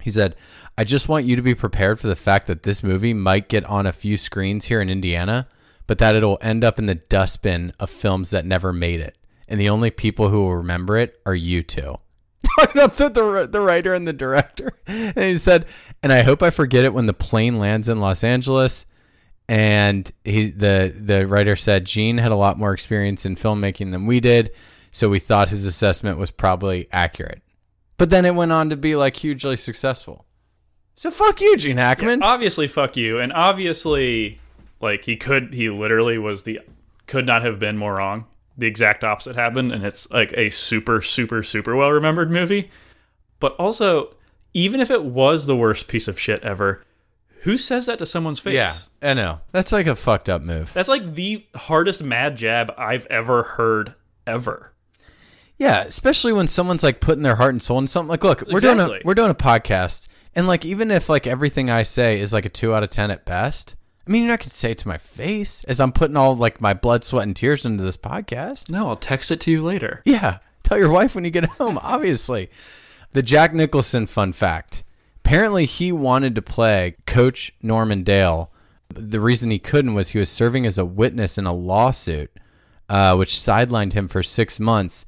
he said, I just want you to be prepared for the fact that this movie might get on a few screens here in Indiana, but that it'll end up in the dustbin of films that never made it. And the only people who will remember it are you two. Talking up the, the, the writer and the director. And he said, and I hope I forget it when the plane lands in Los Angeles. And he, the, the writer said, Gene had a lot more experience in filmmaking than we did. So we thought his assessment was probably accurate. But then it went on to be like hugely successful. So fuck you, Gene Hackman. Yeah, obviously, fuck you. And obviously, like, he could, he literally was the, could not have been more wrong. The exact opposite happened. And it's like a super, super, super well-remembered movie. But also, even if it was the worst piece of shit ever, who says that to someone's face? Yeah, I know. That's like a fucked up move. That's like the hardest mad jab I've ever heard ever. Yeah, especially when someone's like putting their heart and soul into something. Like, look, we're exactly. doing a, we're doing a podcast. And, like, even if, like, everything I say is, like, a two out of ten at best, I mean, you're not going to say it to my face as I'm putting all, like, my blood, sweat, and tears into this podcast. No, I'll text it to you later. Yeah. Tell your wife when you get home, obviously. The Jack Nicholson fun fact. Apparently, he wanted to play Coach Norman Dale. The reason he couldn't was he was serving as a witness in a lawsuit, uh, which sidelined him for six months.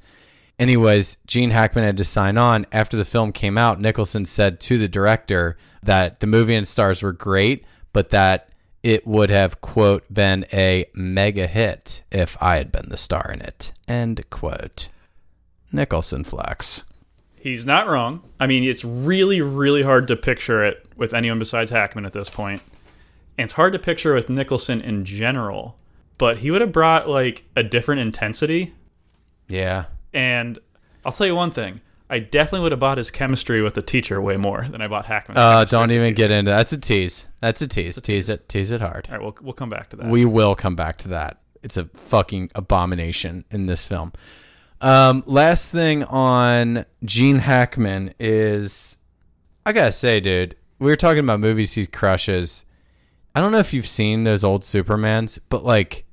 Anyways, Gene Hackman had to sign on. After the film came out, Nicholson said to the director that the movie and stars were great, but that it would have, quote, been a mega hit if I had been the star in it, end quote. Nicholson flex. He's not wrong. I mean, it's really, really hard to picture it with anyone besides Hackman at this point. And it's hard to picture with Nicholson in general, but he would have brought, like, a different intensity. Yeah. And I'll tell you one thing. I definitely would have bought his chemistry with the teacher way more than I bought Hackman's. Uh, don't even get into that. That's a tease. That's a tease. Tease it. Tease it hard. All right, we'll, we'll come back to that. We will come back to that. It's a fucking abomination in this film. Um, last thing on Gene Hackman is, I got to say, dude, we were talking about movies he crushes. I don't know if you've seen those old Supermans, but, like,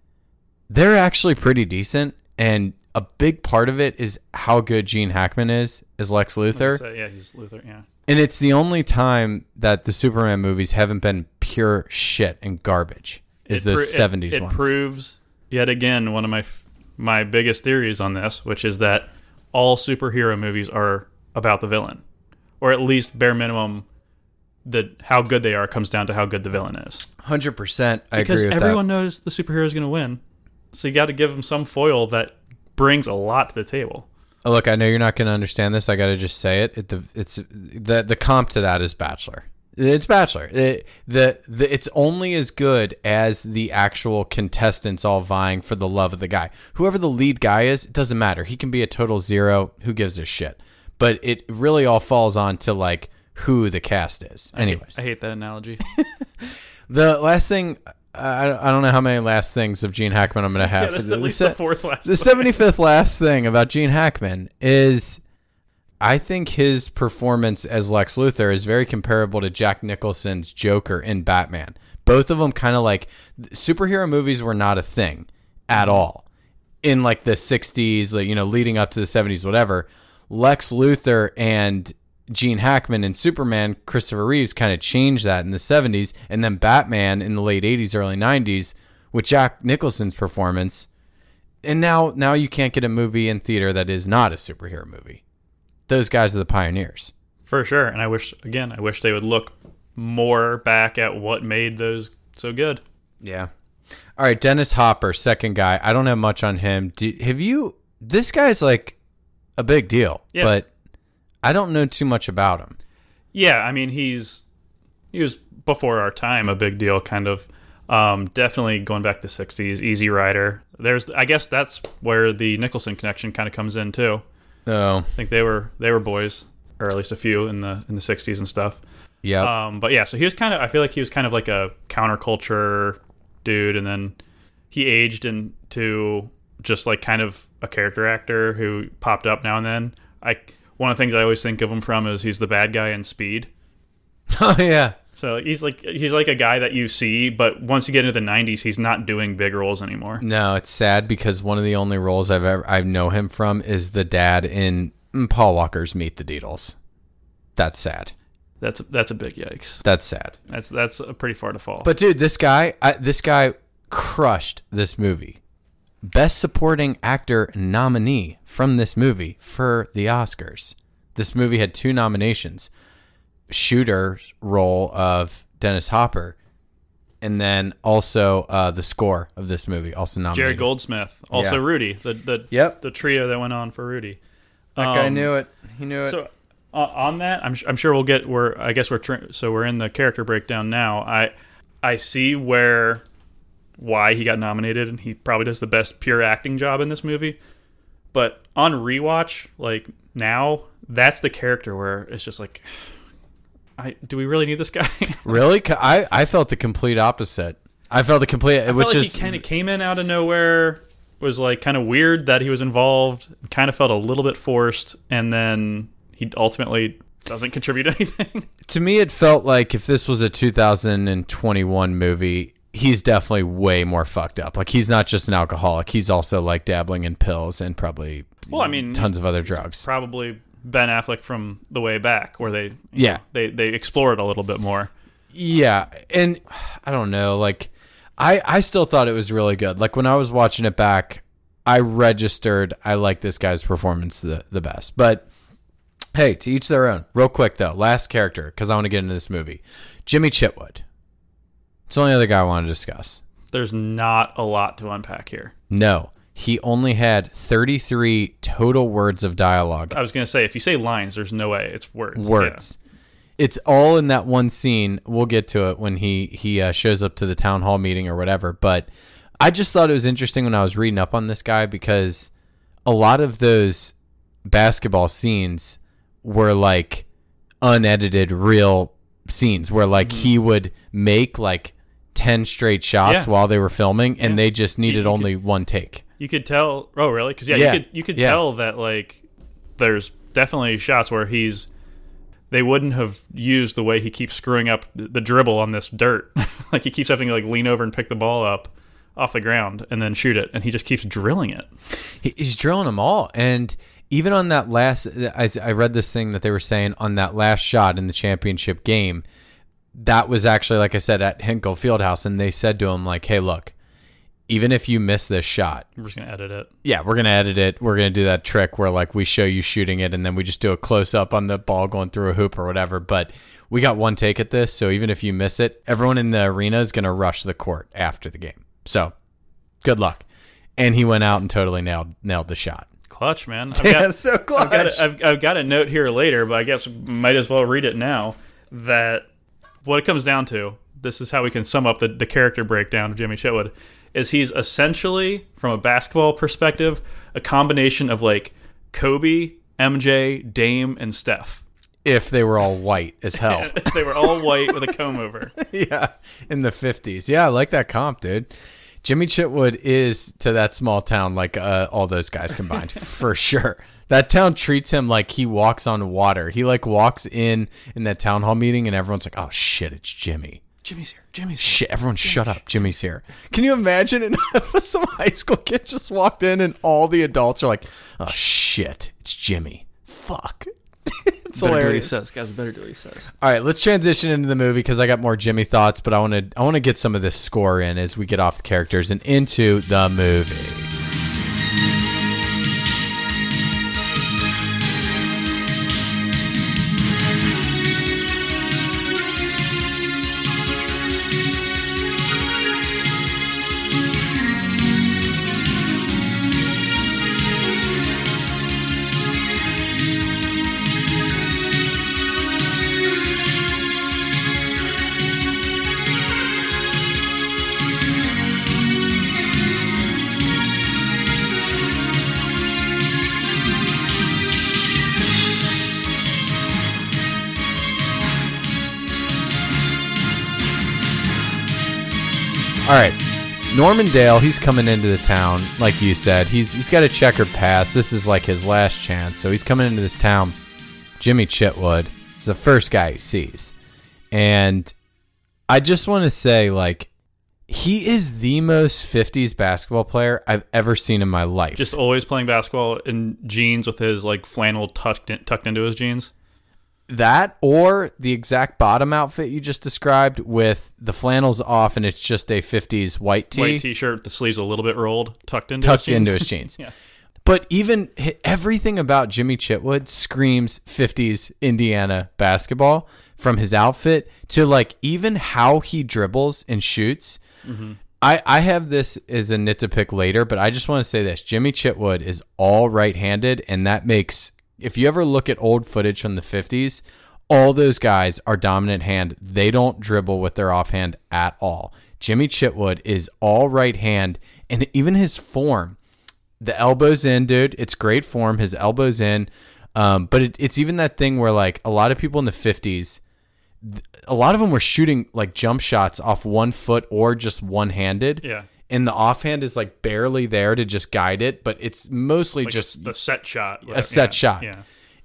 they're actually pretty decent, and a big part of it is how good Gene Hackman is as Lex Luthor. Say, yeah, he's Luthor, yeah. And it's the only time that the Superman movies haven't been pure shit and garbage is the seventies ones. It proves, yet again, one of my my biggest theories on this, which is that all superhero movies are about the villain. Or at least, bare minimum, the how good they are comes down to how good the villain is. one hundred percent, I agree with that. Because everyone knows the superhero is going to win, so you got to give them some foil that brings a lot to the table. Oh, look, I know you're not going to understand this. I got to just say it. it the, it's the the comp to that is Bachelor. It's Bachelor. It, the the it's only as good as the actual contestants all vying for the love of the guy. Whoever the lead guy is, it doesn't matter. He can be a total zero. Who gives a shit? But it really all falls on to like who the cast is. Anyways, I hate, I hate that analogy. The last thing. I don't know how many last things of Gene Hackman I'm going to have. Yeah, that's at least the, the fourth last The thing. seventy-fifth last thing about Gene Hackman is I think his performance as Lex Luthor is very comparable to Jack Nicholson's Joker in Batman. Both of them kind of like superhero movies were not a thing at all in like the sixties, like, you know, leading up to the seventies, whatever. Lex Luthor and Gene Hackman and Superman, Christopher Reeves kind of changed that in the seventies, and then Batman in the late eighties, early nineties with Jack Nicholson's performance. And now now you can't get a movie in theater that is not a superhero movie. Those guys are the pioneers. For sure. And I wish, again, I wish they would look more back at what made those so good. Yeah. All right, Dennis Hopper, second guy. I don't have much on him. Do, have you... This guy's like a big deal, yeah. But... I don't know too much about him. Yeah, I mean, he's he was before our time a big deal, kind of. Um, definitely going back to the sixties, Easy Rider. There's, I guess that's where the Nicholson connection kind of comes in too. Oh, I think they were they were boys, or at least a few in the in the sixties and stuff. Yeah. Um, but yeah, so he was kind of. I feel like he was kind of like a counterculture dude, and then he aged into just like kind of a character actor who popped up now and then. I. One of the things I always think of him from is he's the bad guy in Speed. Oh, yeah. So he's like he's like a guy that you see, but once you get into the nineties, he's not doing big roles anymore. No, it's sad because one of the only roles I've ever I know him from is the dad in Paul Walker's Meet the Deedles. That's sad. That's that's a big yikes. That's sad. That's that's a pretty far to fall. But dude, this guy I, this guy crushed this movie. Best Supporting Actor nominee from this movie for the Oscars. This movie had two nominations. Shooter's role of Dennis Hopper. and then also uh, the score of this movie, also nominated. Jerry Goldsmith, also yeah. Rudy, the the, yep. the trio that went on for Rudy. That um, guy knew it. He knew it. So uh, on that, I'm I'm sure we'll get where I guess we're tra- so we're in the character breakdown now. I I see where why he got nominated, and he probably does the best pure acting job in this movie. But on rewatch, like now, that's the character where it's just like, I do we really need this guy? Really? I, I felt the complete opposite. I felt the complete, I which felt like is he kind of came in out of nowhere. Was like kind of weird that he was involved. Kind of felt a little bit forced, and then he ultimately doesn't contribute anything. To me, it felt like if this was a two thousand twenty-one movie, he's definitely way more fucked up. Like, he's not just an alcoholic. He's also, like, dabbling in pills and probably well, I mean, tons of other drugs. Probably Ben Affleck from The Way Back, where they yeah know, they, they explore it a little bit more. Yeah, and I don't know. Like, I, I still thought it was really good. Like, when I was watching it back, I registered I like this guy's performance the, the best. But, hey, to each their own. Real quick, though, last character, because I want to get into this movie. Jimmy Chitwood. It's the only other guy I want to discuss. There's not a lot to unpack here. No. He only had thirty-three total words of dialogue. I was going to say, if you say lines, there's no way. It's words. Words. Yeah. It's all in that one scene. We'll get to it when he, he uh, shows up to the town hall meeting or whatever. But I just thought it was interesting when I was reading up on this guy, because a lot of those basketball scenes were like unedited, real scenes where like mm-hmm. he would make like ten straight shots yeah. while they were filming, and yeah. they just needed you, you only could, one take. You could tell. Oh, really? Because yeah, yeah, you could you could yeah. tell that like there's definitely shots where he's they wouldn't have used the way he keeps screwing up the, the dribble on this dirt. Like he keeps having to like lean over and pick the ball up off the ground and then shoot it, and he just keeps drilling it. He, he's drilling them all, and even on that last, I, I read this thing that they were saying on that last shot in the championship game. That was actually, like I said, at Hinkle Fieldhouse, and they said to him, like, hey, look, even if you miss this shot, we're just going to edit it. Yeah, we're going to edit it. We're going to do that trick where, like, we show you shooting it, and then we just do a close-up on the ball going through a hoop or whatever. But we got one take at this, so even if you miss it, everyone in the arena is going to rush the court after the game. So, good luck. And he went out and totally nailed nailed the shot. Clutch, man. I've got, yeah, so clutch. I've got, a, I've, I've got a note here later, but I guess might as well read it now, that what it comes down to, this is how we can sum up the, the character breakdown of Jimmy Chitwood, is he's essentially, from a basketball perspective, a combination of like Kobe, M J, Dame, and Steph. If they were all white as hell. If they were all white with a comb over. Yeah, in the fifties. Yeah, I like that comp, dude. Jimmy Chitwood is, to that small town, like uh, all those guys combined, for sure. That town treats him like he walks on water. He, like, walks in in that town hall meeting, and everyone's like, oh, shit, it's Jimmy. Jimmy's here. Jimmy's here. Shit, everyone Jimmy. Shut up. Jimmy's here. Can you imagine an, some high school kid just walked in, and all the adults are like, oh, shit, it's Jimmy. Fuck. It's better hilarious. Do what he says. Guys, better do what he says. All right, let's transition into the movie because I got more Jimmy thoughts, but I want to I want to get some of this score in as we get off the characters and into the movie. All right, Norman Dale, he's coming into the town, like you said. He's He's got a checkered past. This is like his last chance. So he's coming into this town. Jimmy Chitwood is the first guy he sees. And I just want to say, like, he is the most fifties basketball player I've ever seen in my life. Just always playing basketball in jeans with his, like, flannel tucked in, tucked into his jeans. That or the exact bottom outfit you just described with the flannels off and it's just a fifties white tee. White t-shirt, the sleeves a little bit rolled, tucked into tucked his jeans. Tucked into his jeans. Yeah. But even everything about Jimmy Chitwood screams fifties Indiana basketball, from his outfit to like even how he dribbles and shoots. Mm-hmm. I, I have this as a nit to pick later, but I just want to say this. Jimmy Chitwood is all right-handed, and that makes, if you ever look at old footage from the fifties, all those guys are dominant hand. They don't dribble with their offhand at all. Jimmy Chitwood is all right hand, and even his form, the elbow's in, dude. It's great form. His elbow's in. Um, but it, it's even that thing where like a lot of people in the fifties, a lot of them were shooting like jump shots off one foot or just one handed. Yeah. And the offhand is like barely there to just guide it, but it's mostly like just the set shot, a set yeah. shot. Yeah.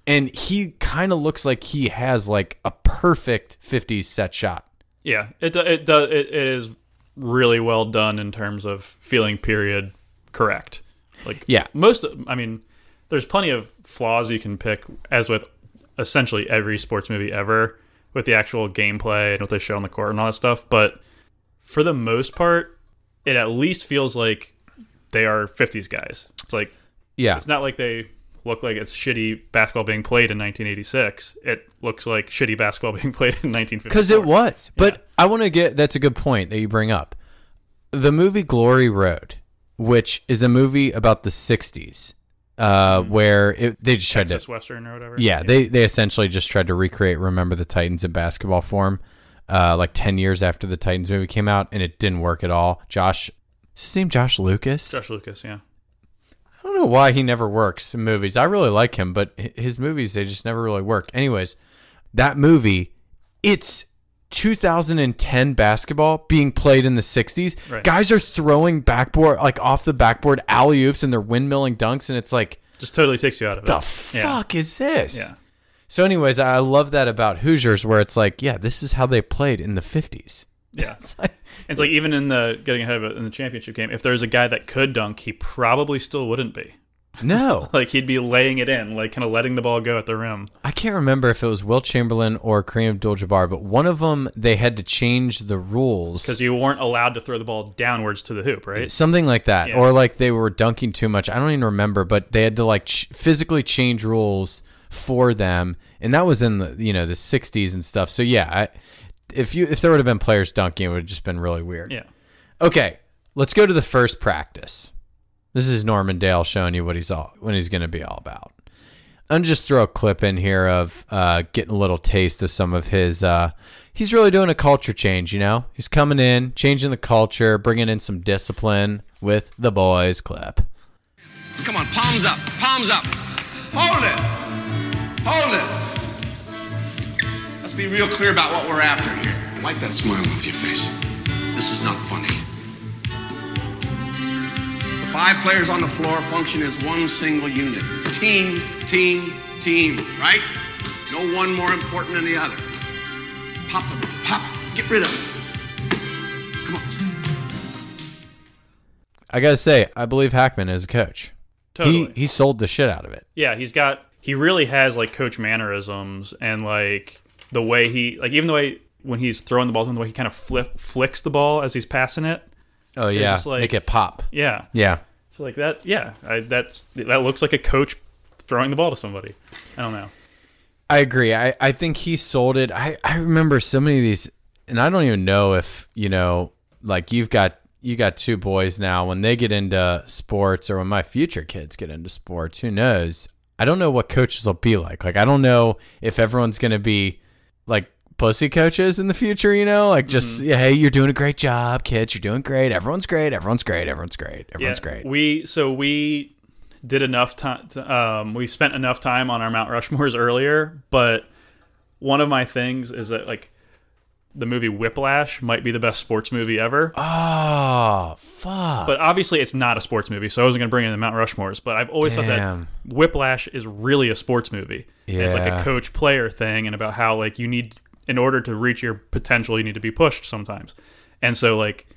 And he kind of looks like he has like a perfect fifties set shot. Yeah. It it does. It, it is really well done in terms of feeling period correct. Like yeah. most, I mean, there's plenty of flaws you can pick, as with essentially every sports movie ever, with the actual gameplay and what they show on the court and all that stuff. But for the most part, it at least feels like they are fifties guys. It's like, yeah, it's not like they look like it's shitty basketball being played in nineteen eighty-six. It looks like shitty basketball being played in nineteen fifty-four. Because it was. But yeah. I want to get, that's a good point that you bring up. The movie Glory Road, which is a movie about the sixties. Uh, mm-hmm. Where it, they just Texas tried to Western or whatever. Yeah, yeah, they they essentially just tried to recreate Remember the Titans in basketball form, uh, like ten years after the Titans movie came out, and it didn't work at all. Josh, is his name Josh Lucas? Josh Lucas, yeah. I don't know why he never works in movies. I really like him, but his movies they just never really work. Anyways, that movie, it's two thousand ten basketball being played in the sixties. Right. Guys are throwing backboard, like off the backboard alley oops, and they're windmilling dunks, and it's like just totally takes you out of the it. The fuck yeah. is this? Yeah. So, anyways, I love that about Hoosiers, where it's like, yeah, this is how they played in the fifties. Yeah, it's like, it's like even in the getting ahead of it in the championship game, if there's a guy that could dunk, he probably still wouldn't be. No. Like, he'd be laying it in, like, kind of letting the ball go at the rim. I can't remember if it was Will Chamberlain or Kareem Abdul-Jabbar, but one of them, they had to change the rules. Because you weren't allowed to throw the ball downwards to the hoop, right? Something like that. Yeah. Or, like, they were dunking too much. I don't even remember, but they had to, like, ch- physically change rules for them. And that was in the, you know, the sixties and stuff. So, yeah, I, if you if there would have been players dunking, it would have just been really weird. Yeah. Okay, let's go to the first practice. This is Norman Dale showing you what he's all when he's going to be all about. I'm just throw a clip in here of uh, getting a little taste of some of his. Uh, he's really doing a culture change, you know. He's coming in, changing the culture, bringing in some discipline with the boys. Clip. Come on, palms up, palms up. Hold it, hold it. Let's be real clear about what we're after here. Wipe that smile off your face. This is not funny. Five players on the floor function as one single unit. Team, team, team, right? No one more important than the other. Pop them, pop, get rid of them. Come on. I gotta say, I believe Hackman is a coach. Totally. He, he sold the shit out of it. Yeah, he's got, he really has like coach mannerisms and like the way he, like even the way when he's throwing the ball, the way he kind of flip, flicks the ball as he's passing it. Oh yeah, like, make it pop. Yeah, yeah. So like that, yeah. I, that's that looks like a coach throwing the ball to somebody. I don't know. I agree. I, I think he sold it. I, I remember so many of these, and I don't even know if you know. Like you've got you got two boys now. When they get into sports, or when my future kids get into sports, who knows? I don't know what coaches will be like. Like I don't know if everyone's gonna be like pussy coaches in the future, you know, like just, mm-hmm. yeah, hey, you're doing a great job, kids. You're doing great. Everyone's great. Everyone's great. Everyone's great. Everyone's yeah, great. We, so we did enough time. Um, we spent enough time on our Mount Rushmores earlier, but one of my things is that like the movie Whiplash might be the best sports movie ever. Oh, fuck. But obviously it's not a sports movie. So I wasn't going to bring in the Mount Rushmores, but I've always Damn. thought that Whiplash is really a sports movie. Yeah. And it's like a coach player thing and about how like you need in order to reach your potential, you need to be pushed sometimes. And so, like,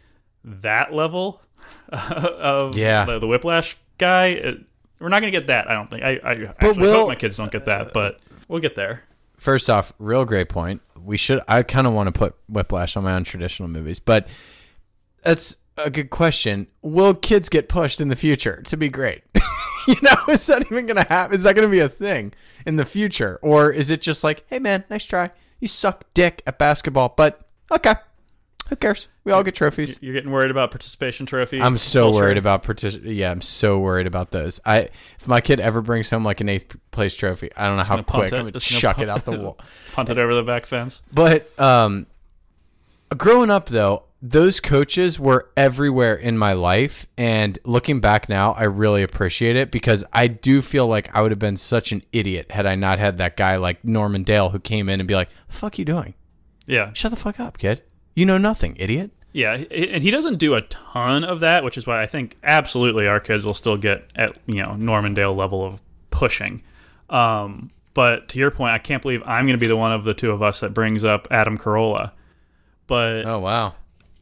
that level of yeah. the, the Whiplash guy, it, we're not going to get that, I don't think. I, I actually we'll, hope my kids don't get that, but we'll get there. First off, real great point. We should. I kind of want to put Whiplash on my own traditional movies, but that's a good question. Will kids get pushed in the future to be great? You know, it's not even going to happen. It's not going to be a thing in the future. Or is it just like, hey, man, nice try. You suck dick at basketball, but okay. Who cares? We all get trophies. You're getting worried about participation trophies. I'm so culture. worried about participation. Yeah, I'm so worried about those. I if my kid ever brings home like an eighth place trophy, I don't know just how quick I'm gonna chuck no it out the wall, punt it over the back fence. But um, growing up though, those coaches were everywhere in my life, and looking back now, I really appreciate it because I do feel like I would have been such an idiot had I not had that guy like Norman Dale who came in and be like, "The fuck you doing? Yeah, shut the fuck up, kid. You know nothing, idiot." Yeah, and he doesn't do a ton of that, which is why I think absolutely our kids will still get at, you know, Normandale level of pushing. Um, but to your point, I can't believe I'm going to be the one of the two of us that brings up Adam Carolla. But oh wow,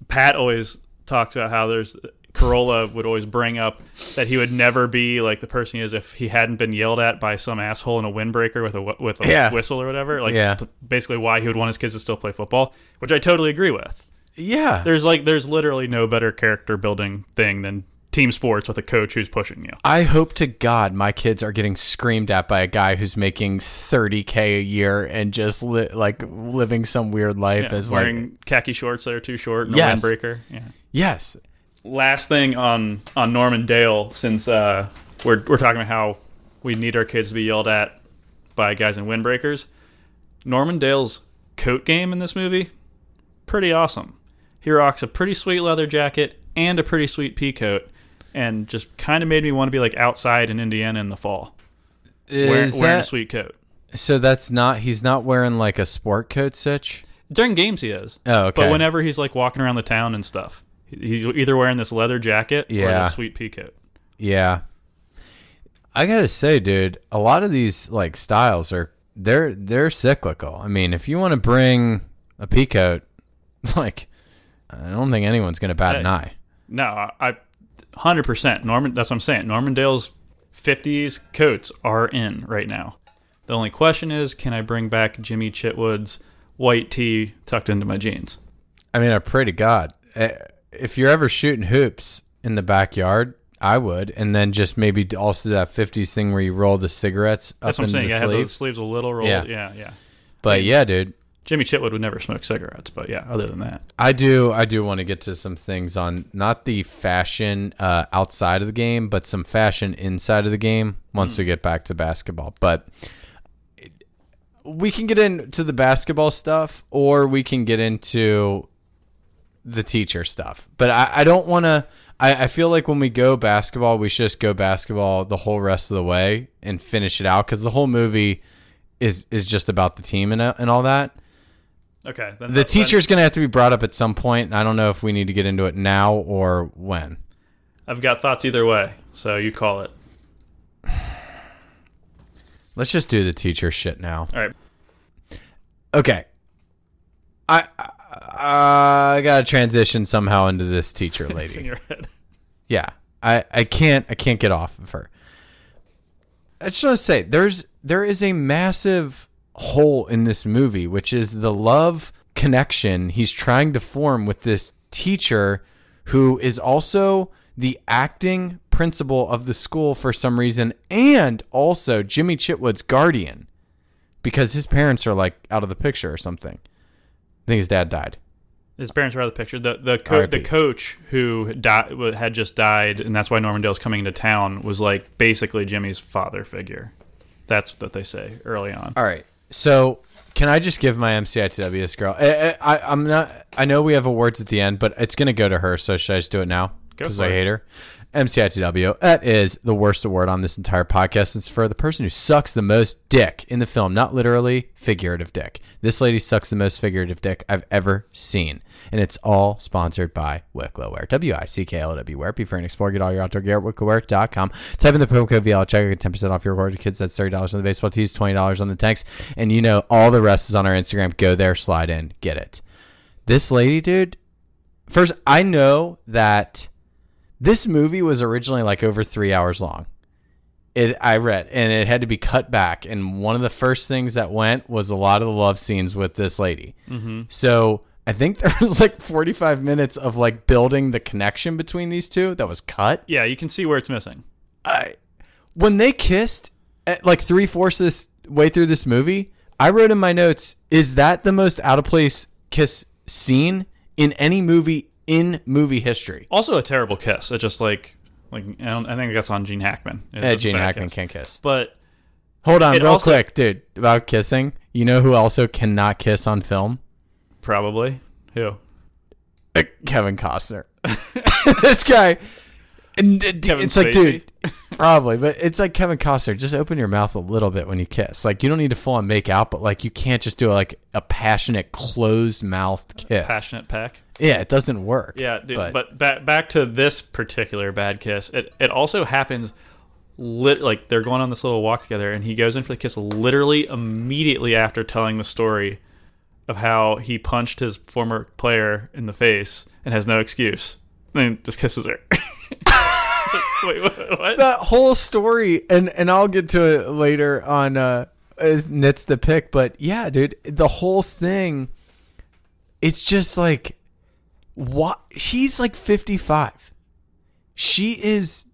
Pat always talks about how there's Carolla would always bring up that he would never be like the person he is if he hadn't been yelled at by some asshole in a windbreaker with a with a yeah. whistle or whatever. Like, yeah. basically, why he would want his kids to still play football, which I totally agree with. Yeah, there's like there's literally no better character building thing than team sports with a coach who's pushing you. I hope to God my kids are getting screamed at by a guy who's making thirty K a year and just li- like living some weird life yeah, as wearing like, khaki shorts that are too short and yes. a windbreaker. Yeah. Yes. Last thing on, on Norman Dale, since uh, we're we're talking about how we need our kids to be yelled at by guys in windbreakers, Norman Dale's coat game in this movie, pretty awesome. He rocks a pretty sweet leather jacket and a pretty sweet pea coat, and just kind of made me want to be like outside in Indiana in the fall, Is wearing, that, wearing a sweet coat. So that's not he's not wearing like a sport coat, sitch? During games he is. Oh, okay. But whenever he's like walking around the town and stuff, he's either wearing this leather jacket yeah. or the sweet pea coat. Yeah. I got to say, dude, a lot of these like styles are they're they're cyclical. I mean, if you want to bring a pea coat, it's like I don't think anyone's going to bat I, an eye. No, I one hundred percent Norman, that's what I'm saying. Norman Dale's fifties coats are in right now. The only question is, can I bring back Jimmy Chitwood's white tee tucked into my jeans? I mean, I pray to God. I, If you're ever shooting hoops in the backyard, I would. And then just maybe also that fifties thing where you roll the cigarettes up That's what I'm into saying. the yeah, sleeve. Have those sleeves a little rolled. Yeah, yeah. yeah. But I mean, yeah, dude. Jimmy Chitwood would never smoke cigarettes, but yeah, other than that. I do I do want to get to some things on not the fashion uh, outside of the game, but some fashion inside of the game once mm. we get back to basketball. But we can get into the basketball stuff or we can get into the teacher stuff, but I, I don't want to, I, I feel like when we go basketball, we should just go basketball the whole rest of the way and finish it out. Cause the whole movie is, is just about the team and, and all that. Okay. Then the teacher's going to have to be brought up at some point. And I don't know if we need to get into it now or when. I've got thoughts either way. So you call it. Let's just do the teacher shit now. All right. Okay. I, I Uh, I gotta transition somehow into this teacher lady. It's in your head. Yeah, I, I can't I can't get off of her. I just want to say there's there is a massive hole in this movie, which is the love connection he's trying to form with this teacher, who is also the acting principal of the school for some reason, and also Jimmy Chitwood's guardian, because his parents are like out of the picture or something. I think his dad died. His parents were out of the picture. The the, co- the coach who died, had just died, and that's why Normandale's coming into town, was like basically Jimmy's father figure. That's what they say early on. All right. So can I just give my M C I T W this girl? I, I, I'm not. I know we have awards at the end, but it's going to go to her, so should I just do it now? Because I hate her. M C I T W, that is the worst award on this entire podcast. It's for the person who sucks the most dick in the film, not literally figurative dick. This lady sucks the most figurative dick I've ever seen, and it's all sponsored by Wicklowware. W I C K L W Wear. Be free and explore. Get all your outdoor gear at wicklowware dot com. Type in the promo code V L. Check out ten percent off your order to kids. That's thirty dollars on the baseball tees, twenty dollars on the tanks, and you know all the rest is on our Instagram. Go there, slide in, get it. This lady, dude, first, I know that this movie was originally like over three hours long. It I read, and it had to be cut back. And one of the first things that went was a lot of the love scenes with this lady. Mm-hmm. So I think there was like forty-five minutes of like building the connection between these two that was cut. Yeah, you can see where it's missing. I when they kissed at like three fourths of this way through this movie, I wrote in my notes, is that the most out of place kiss scene in any movie in movie history? Also a terrible kiss. It's just like, like I, don't, I think that's on Gene Hackman. Yeah, Gene Hackman can't kiss. But hold on, real also, quick, dude, about kissing. You know who also cannot kiss on film? Probably. Who? Uh, Kevin Costner. This guy. And, uh, Kevin it's Spacey. Like, dude, probably, but it's like Kevin Costner. Just open your mouth a little bit when you kiss. Like, you don't need to full on make out, but like, you can't just do like a passionate, closed mouthed kiss. Passionate peck. Yeah, it doesn't work. Yeah, dude, but, but back back to this particular bad kiss. It it also happens. Lit, like they're going on this little walk together, and he goes in for the kiss literally immediately after telling the story of how he punched his former player in the face and has no excuse. Then just kisses her. Wait, what? That whole story, and, and I'll get to it later on uh, as Nits the Pick, but yeah, dude, the whole thing, it's just like, what? She's like fifty-five. She is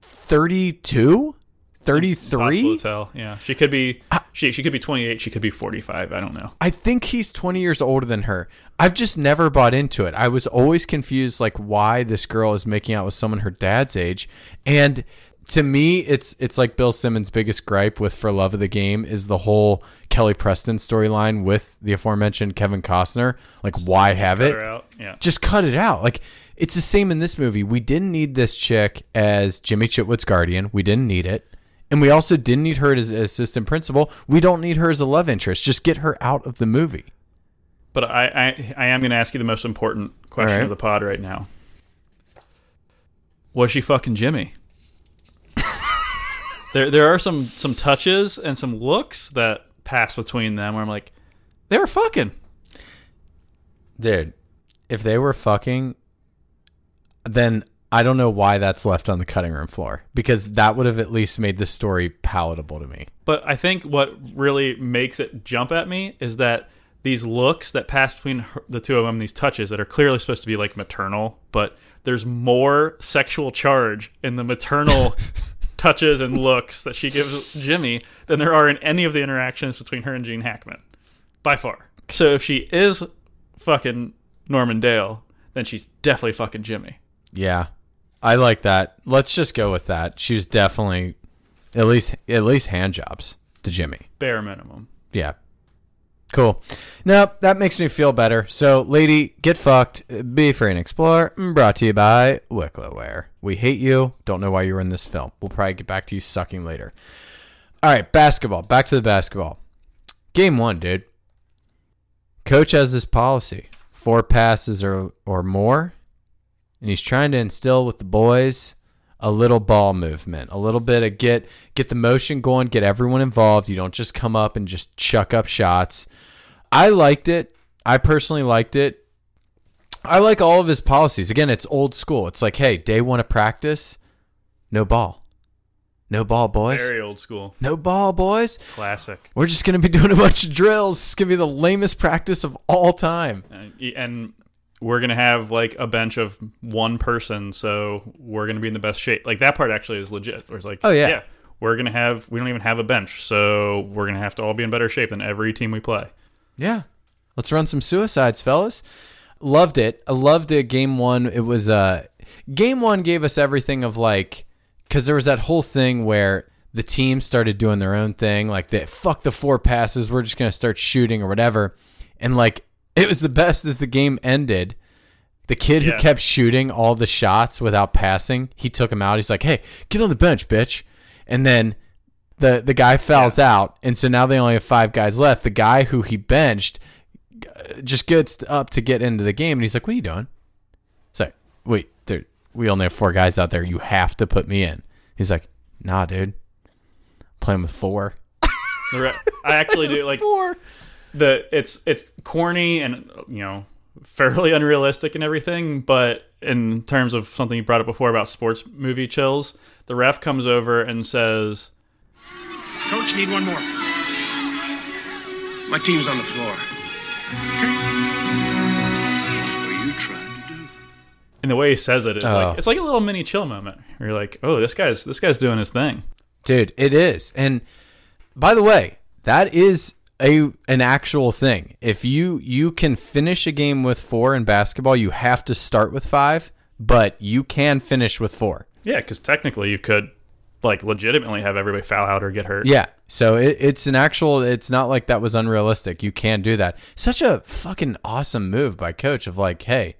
thirty-two? thirty-three? Yeah, she could be she she could be twenty-eight, she could be forty-five, I don't know. I think he's twenty years older than her. I've just never bought into it. I was always confused like why this girl is making out with someone her dad's age. And to me, it's it's like Bill Simmons' biggest gripe with For Love of the Game is the whole Kelly Preston storyline with the aforementioned Kevin Costner. Like, just, why just have cut it? Her out. Yeah. Just cut it out. Like, it's the same in this movie. We didn't need this chick as Jimmy Chitwood's guardian. We didn't need it. And we also didn't need her as assistant principal. We don't need her as a love interest. Just get her out of the movie. But I, I, I am going to ask you the most important question right. of the pod right now. Was she fucking Jimmy? there there are some, some touches and some looks that pass between them where I'm like, they were fucking. Dude, if they were fucking, then I don't know why that's left on the cutting room floor, because that would have at least made the story palatable to me. But I think what really makes it jump at me is that these looks that pass between her, the two of them, these touches that are clearly supposed to be like maternal, but there's more sexual charge in the maternal touches and looks that she gives Jimmy than there are in any of the interactions between her and Gene Hackman, by far. So if she is fucking Norman Dale, then she's definitely fucking Jimmy. Yeah. I like that. Let's just go with that. She was definitely at least at least hand jobs to Jimmy. Bare minimum. Yeah. Cool. Now, that makes me feel better. So, lady, get fucked. Be free and explore. Brought to you by Wicklowware. We hate you. Don't know why you were in this film. We'll probably get back to you sucking later. All right, basketball. Back to the basketball. Game one, dude. Coach has this policy. Four passes or, or more. And he's trying to instill with the boys a little ball movement, a little bit of get get the motion going, get everyone involved. You don't just come up and just chuck up shots. I liked it. I personally liked it. I like all of his policies. Again, it's old school. It's like, hey, day one of practice, no ball. No ball, boys. Very old school. No ball, boys. Classic. We're just going to be doing a bunch of drills. It's going to be the lamest practice of all time. And... and- we're going to have like a bench of one person, so we're going to be in the best shape. Like that part actually is legit. Where it's like, oh yeah, yeah we're going to have, we don't even have a bench, so we're going to have to all be in better shape than every team we play. Yeah. Let's run some suicides, fellas. Loved it. I loved it. Game one. It was uh game one gave us everything of like, cause there was that whole thing where the team started doing their own thing. Like they fuck the four passes. We're just going to start shooting or whatever. And like, it was the best as the game ended. The kid yeah. who kept shooting all the shots without passing, he took him out. He's like, hey, get on the bench, bitch. And then the the guy fouls yeah. out, and so now they only have five guys left. The guy who he benched just gets up to get into the game, and he's like, what are you doing? He's like, wait, there, we only have four guys out there. You have to put me in. He's like, nah, dude. I'm playing with four. I actually do. like four. The it's it's corny and, you know, fairly unrealistic and everything, but in terms of something you brought up before about sports movie chills, the ref comes over and says, "Coach, need one more. My team's on the floor. What are you trying to do?" And the way he says it, it's oh. like it's like a little mini chill moment. Where you're like, "Oh, this guy's this guy's doing his thing." Dude, it is. And by the way, that is a an actual thing. If you you can finish a game with four in basketball, you have to start with five, but you can finish with four. Yeah, because technically you could like legitimately have everybody foul out or get hurt. Yeah. So it, it's an actual, it's not like that was unrealistic. You can do that. Such a fucking awesome move by coach of like, hey,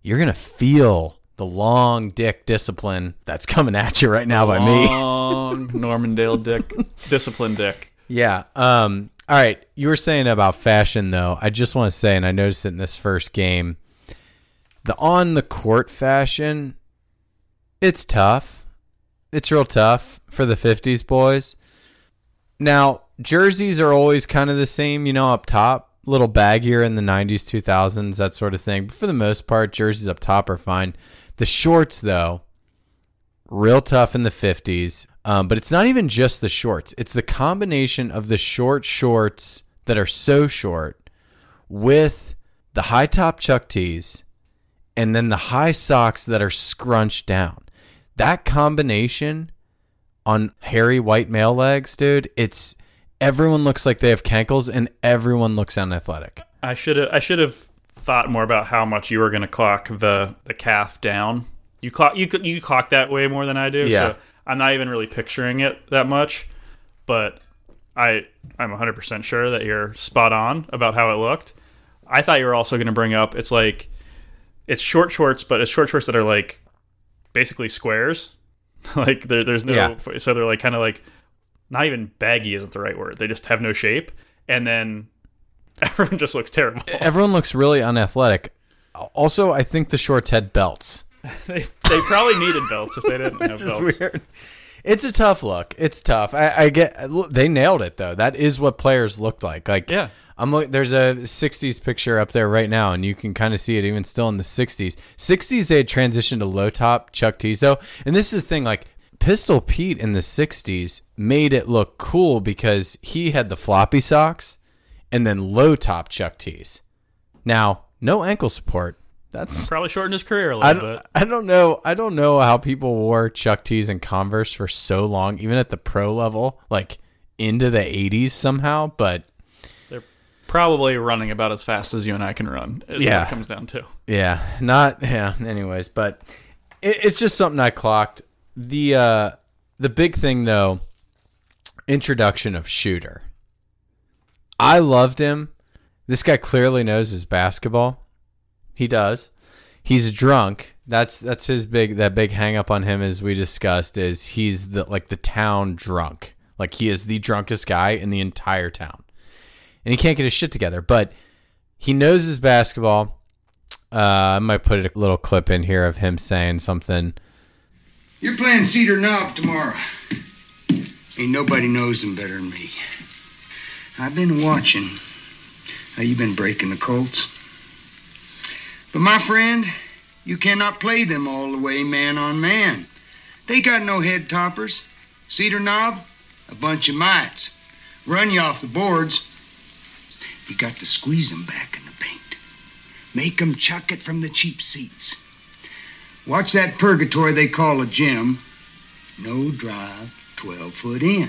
you're going to feel the long dick discipline that's coming at you right now by me. Long Normandale dick discipline dick. Yeah. Um, all right. You were saying about fashion though. I just want to say, and I noticed it in this first game, the on the court fashion, it's tough. It's real tough for the fifties boys. Now, jerseys are always kind of the same, you know, up top. A little baggier in the nineties, two thousands, that sort of thing. But for the most part, jerseys up top are fine. The shorts, though, real tough in the fifties. Um, but it's not even just the shorts. It's the combination of the short shorts that are so short with the high top Chuck tees and then the high socks that are scrunched down. That combination on hairy white male legs, dude, it's everyone looks like they have cankles and everyone looks unathletic. I should have I should have thought more about how much you were going to clock the, the calf down. You clock you you clock that way more than I do. Yeah. So I'm not even really picturing it that much, but I I'm one hundred percent sure that you're spot on about how it looked. I thought you were also going to bring up it's like it's short shorts, but it's short shorts that are like basically squares like there, there's no yeah. So they're like kind of like not even baggy isn't the right word, they just have no shape, and then everyone just looks terrible. Everyone looks really unathletic. Also, I think the shorts had belts. they, they probably needed belts if they didn't have belts. Which is weird. It's a tough look. It's tough. I, I get they nailed it though. That is what players looked like. Like yeah. I'm look. There's a sixties picture up there right now, and you can kind of see it even still in the sixties. sixties they had transitioned to low top Chuck tees though, and this is the thing. Like Pistol Pete in the sixties made it look cool because he had the floppy socks and then low top Chuck tees. Now no ankle support. That's probably shortened his career a little I bit. I don't know. I don't know how people wore Chuck tees and Converse for so long, even at the pro level, like into the eighties somehow, but. Probably running about as fast as you and I can run. Is yeah. What it comes down to. Yeah. Not, yeah. Anyways, but it, it's just something I clocked. The, uh, the big thing though, introduction of Shooter. I loved him. This guy clearly knows his basketball. He does. He's drunk. That's, that's his big, that big hang up on him, as we discussed, is he's the, like the town drunk. Like he is the drunkest guy in the entire town. And he can't get his shit together, but he knows his basketball. Uh, I might put a little clip in here of him saying something. You're playing Cedar Knob tomorrow. Ain't nobody knows him better than me. I've been watching how you've been breaking the Colts. But my friend, you cannot play them all the way man on man. They got no head toppers. Cedar Knob, a bunch of mites. Run you off the boards. You got to squeeze them back in the paint. Make them chuck it from the cheap seats. Watch that purgatory they call a gym. No drive, twelve-foot in.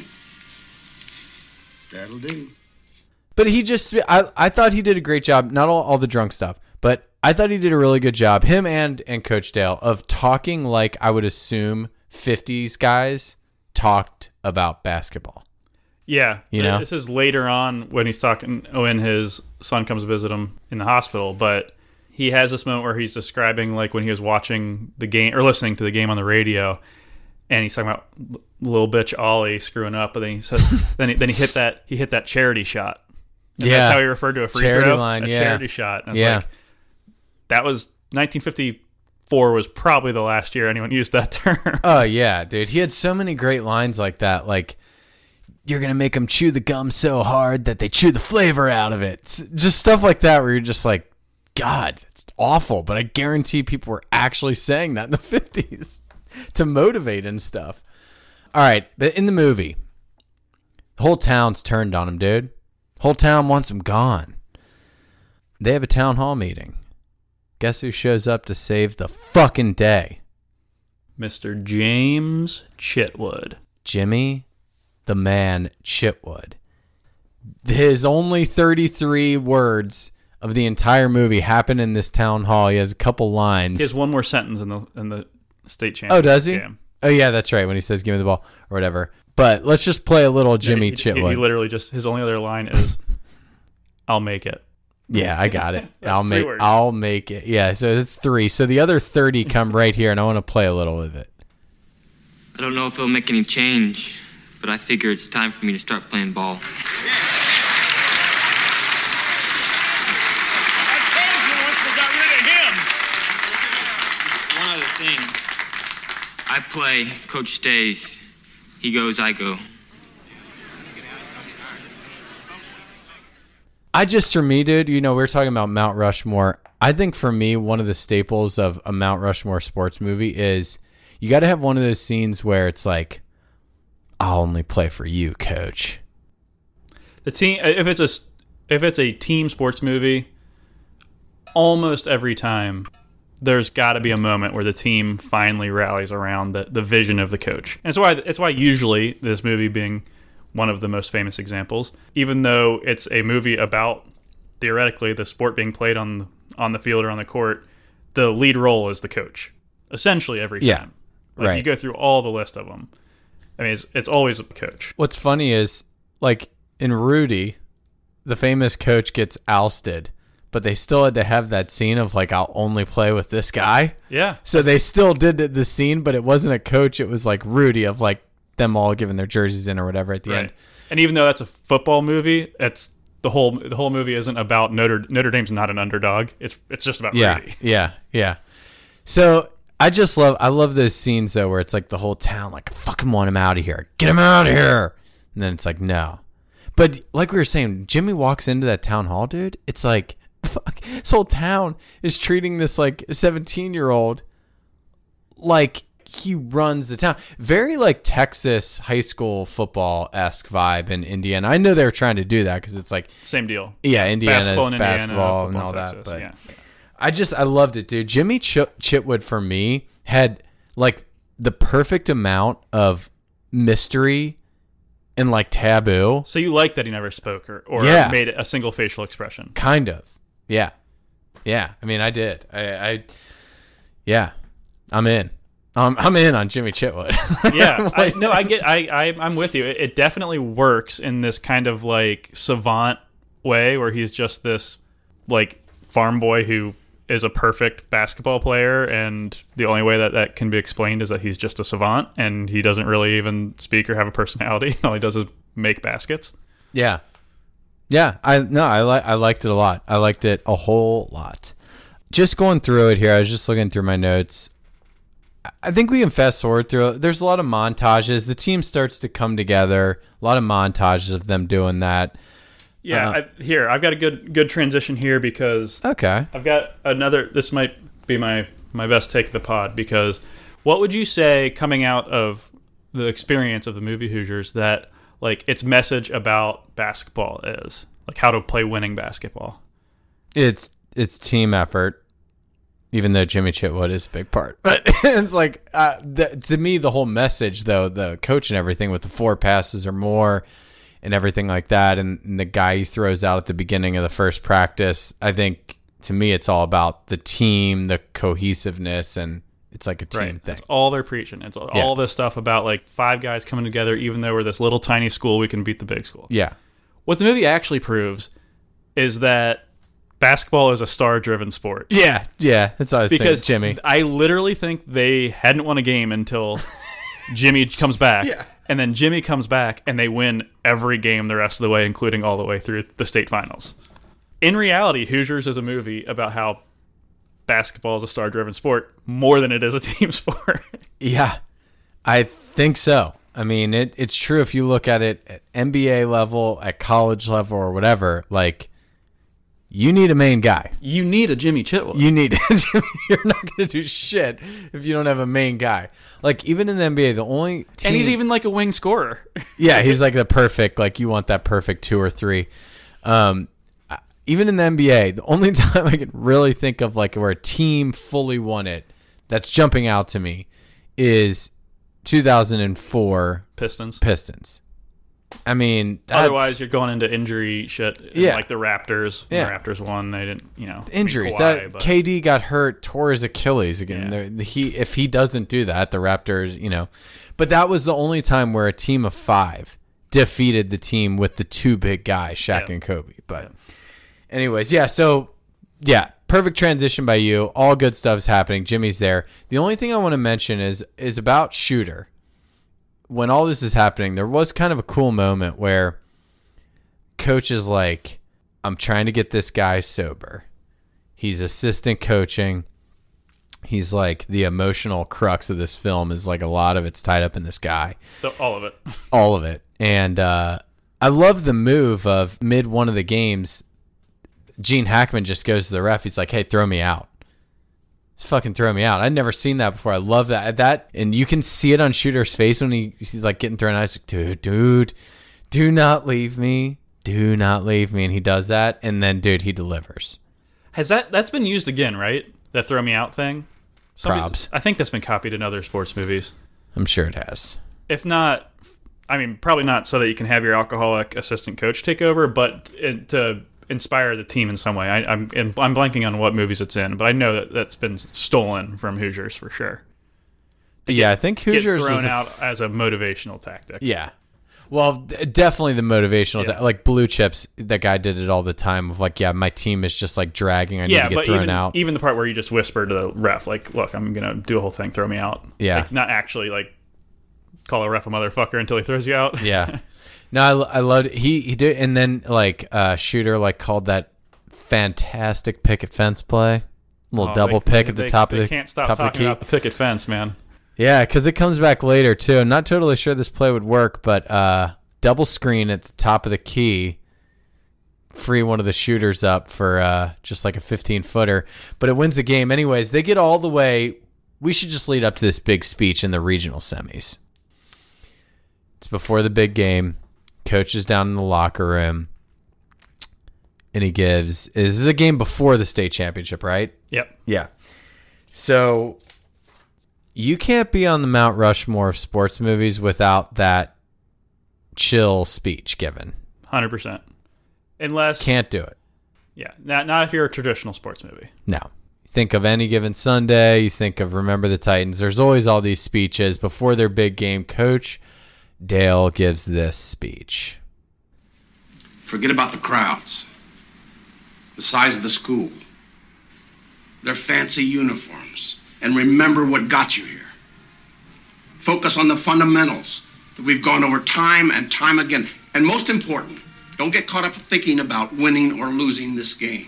That'll do. But he just, I, I thought he did a great job. Not all, all the drunk stuff, but I thought he did a really good job, him and, and Coach Dale, of talking like I would assume fifties guys talked about basketball. Yeah, you know? This is later on when he's talking, when his son comes to visit him in the hospital, but he has this moment where he's describing like when he was watching the game or listening to the game on the radio, and he's talking about little bitch Ollie screwing up, but then he says, then he, then he hit that he hit that charity shot. And yeah, that's how he referred to a free charity throw, line, a yeah. charity shot. And I was yeah, like, that was nineteen fifty-four was probably the last year anyone used that term. Oh yeah, dude, he had so many great lines like that, like. You're going to make them chew the gum so hard that they chew the flavor out of it. It's just stuff like that where you're just like, God, that's awful. But I guarantee people were actually saying that in the fifties to motivate and stuff. All right. But in the movie, the whole town's turned on him, dude. Whole town wants him gone. They have a town hall meeting. Guess who shows up to save the fucking day? Mister James Chitwood. Jimmy the Man Chitwood. His only thirty-three words of the entire movie happen in this town hall. He has a couple lines. He has one more sentence in the in the state championship. Oh, does he? Yeah. Oh, yeah, that's right. When he says, give me the ball or whatever. But let's just play a little Jimmy yeah, he, Chitwood. He literally just, his only other line is, I'll make it. Yeah, I got it. I'll make words. I'll make it. Yeah, so it's three. So the other thirty come right here, and I want to play a little of it. I don't know if it'll make any change, but I figure it's time for me to start playing ball. Yeah. I play, coach stays. He goes, I go. I just, for me, dude, you know, we were talking about Mount Rushmore. I think for me, one of the staples of a Mount Rushmore sports movie is you got to have one of those scenes where it's like, I'll only play for you, coach. The team, if it's a, if it's a team sports movie, almost every time, there's got to be a moment where the team finally rallies around the, the vision of the coach. And it's why it's why usually this movie being one of the most famous examples, even though it's a movie about, theoretically, the sport being played on, on the field or on the court, the lead role is the coach, essentially every time. Yeah, like, right. You go through all the list of them. I mean, it's, it's always a coach. What's funny is, like, in Rudy, the famous coach gets ousted, but they still had to have that scene of like, I'll only play with this guy. Yeah. So they still did the scene, but it wasn't a coach. It was like Rudy of like them all giving their jerseys in or whatever at the right end. And even though that's a football movie, it's the whole, the whole movie isn't about Notre Notre Dame's not an underdog. It's, it's just about yeah, Rudy. Yeah. Yeah. So I just love, I love those scenes though, where it's like the whole town, like, fuck him, want him out of here. Get him out of here. And then it's like, no, but like we were saying, Jimmy walks into that town hall, dude. It's like, fuck, this whole town is treating this like seventeen year old like he runs the town. Very like Texas high school football-esque vibe in Indiana. I know they're trying to do that because it's like same deal. Yeah, Indiana's basketball and, Indiana, basketball and all Texas, that. But yeah. I just I loved it, dude. Jimmy Ch- Chitwood for me had like the perfect amount of mystery and like taboo. So you like that he never spoke or, or yeah. made a single facial expression. Kind of. Yeah. Yeah. I mean, I did. I, I yeah, I'm in. Um, I'm in on Jimmy Chitwood. Yeah. Like, I, no, I get, I, I, I'm with you. It, it definitely works in this kind of like savant way where he's just this like farm boy who is a perfect basketball player. And the only way that that can be explained is that he's just a savant and he doesn't really even speak or have a personality. All he does is make baskets. Yeah. Yeah. I, no, I like, I liked it a lot. I liked it a whole lot. Just going through it here. I was just looking through my notes. I think we can fast forward through it. There's a lot of montages. The team starts to come together. A lot of montages of them doing that. Yeah, uh, I, here I've got a good good transition here because okay, I've got another. This might be my my best take of the pod because what would you say coming out of the experience of the movie Hoosiers that like its message about basketball is like how to play winning basketball? It's it's team effort, even though Jimmy Chitwood is a big part. But it's like uh, the, to me the whole message though, the coach and everything with the four passes or more. And everything like that, and, and the guy he throws out at the beginning of the first practice, I think to me it's all about the team, the cohesiveness, and it's like a team right. thing. That's all they're preaching. It's all, yeah. all this stuff about like five guys coming together, even though we're this little tiny school, we can beat the big school. Yeah. What the movie actually proves is that basketball is a star-driven sport. Yeah, yeah. That's what I was because saying, Jimmy. I literally think they hadn't won a game until Jimmy comes back. Yeah. And then Jimmy comes back, and they win every game the rest of the way, including all the way through the state finals. In reality, Hoosiers is a movie about how basketball is a star-driven sport more than it is a team sport. Yeah, I think so. I mean, it, it's true if you look at it at N B A level, at college level, or whatever. Like, you need a main guy. You need a Jimmy Chitwood. You need a Jimmy. You're not going to do shit if you don't have a main guy. Like, even in the N B A, the only team... And he's even like a wing scorer. Yeah, he's like the perfect, like, you want that perfect two or three. Um, even in the N B A, the only time I can really think of, like, where a team fully won it that's jumping out to me is two thousand four Pistons. Pistons. I mean, that's, otherwise you're going into injury shit. In yeah, like the Raptors. Yeah. The Rapters won. They didn't, you know, injuries. Kawhi, that but. K D got hurt, tore his Achilles again. Yeah. The, he if he doesn't do that, the Raptors, you know. But that was the only time where a team of five defeated the team with the two big guys, Shaq yeah. and Kobe. But, yeah. anyways, yeah. So, yeah, perfect transition by you. All good stuff's happening. Jimmy's there. The only thing I want to mention is is about Shooter. When all this is happening, there was kind of a cool moment where coach is like, I'm trying to get this guy sober. He's assistant coaching. He's like, the emotional crux of this film is like a lot of it's tied up in this guy. So all of it. All of it. And uh, I love the move of mid one of the games. Gene Hackman just goes to the ref. He's like, hey, throw me out. Fucking throw me out. I'd never seen that before. I love that. That, and you can see it on Shooter's face when he, he's like getting thrown out. He's like, dude, dude, do not leave me. Do not leave me. And he does that. And then, dude, he delivers. Has that, that's been used again, right? That throw me out thing? Somebody, Probs. I think that's been copied in other sports movies. I'm sure it has. If not, I mean, probably not so that you can have your alcoholic assistant coach take over, but it, to inspire the team in some way. I, I'm in, I'm blanking on what movies it's in, but I know that that's been stolen from Hoosiers for sure. They yeah, get, I think Hoosiers get thrown is a, out as a motivational tactic. Yeah, well, definitely the motivational yeah. ta- like Blue Chips. That guy did it all the time. Of like, yeah, my team is just like dragging. I need yeah, to get but thrown even, out. Even the part where you just whisper to the ref, like, "Look, I'm gonna do a whole thing. Throw me out." Yeah, like, not actually like call a ref a motherfucker until he throws you out. Yeah. No, I, I loved it. He, he did. And then, like, uh, Shooter, like, called that fantastic picket fence play. A little oh, double they, pick they, at the they, top they of the key. They can't stop talking the about the picket fence, man. Yeah, because it comes back later, too. I'm not totally sure this play would work, but uh, double screen at the top of the key. Free one of the shooters up for uh, just like a fifteen-footer. But it wins the game. Anyways, they get all the way. We should just lead up to this big speech in the regional semis. It's before the big game. Coach is down in the locker room, and he gives. This is a game before the state championship, right? Yep. Yeah. So you can't be on the Mount Rushmore of sports movies without that chill speech given. one hundred percent. Unless can't do it. Yeah. Not not if you're a traditional sports movie. No. Think of Any Given Sunday. You think of Remember the Titans. There's always all these speeches before their big game. Coach Dale gives this speech. Forget about the crowds, the size of the school, their fancy uniforms, and remember what got you here. Focus on the fundamentals that we've gone over time and time again. And most important, don't get caught up thinking about winning or losing this game.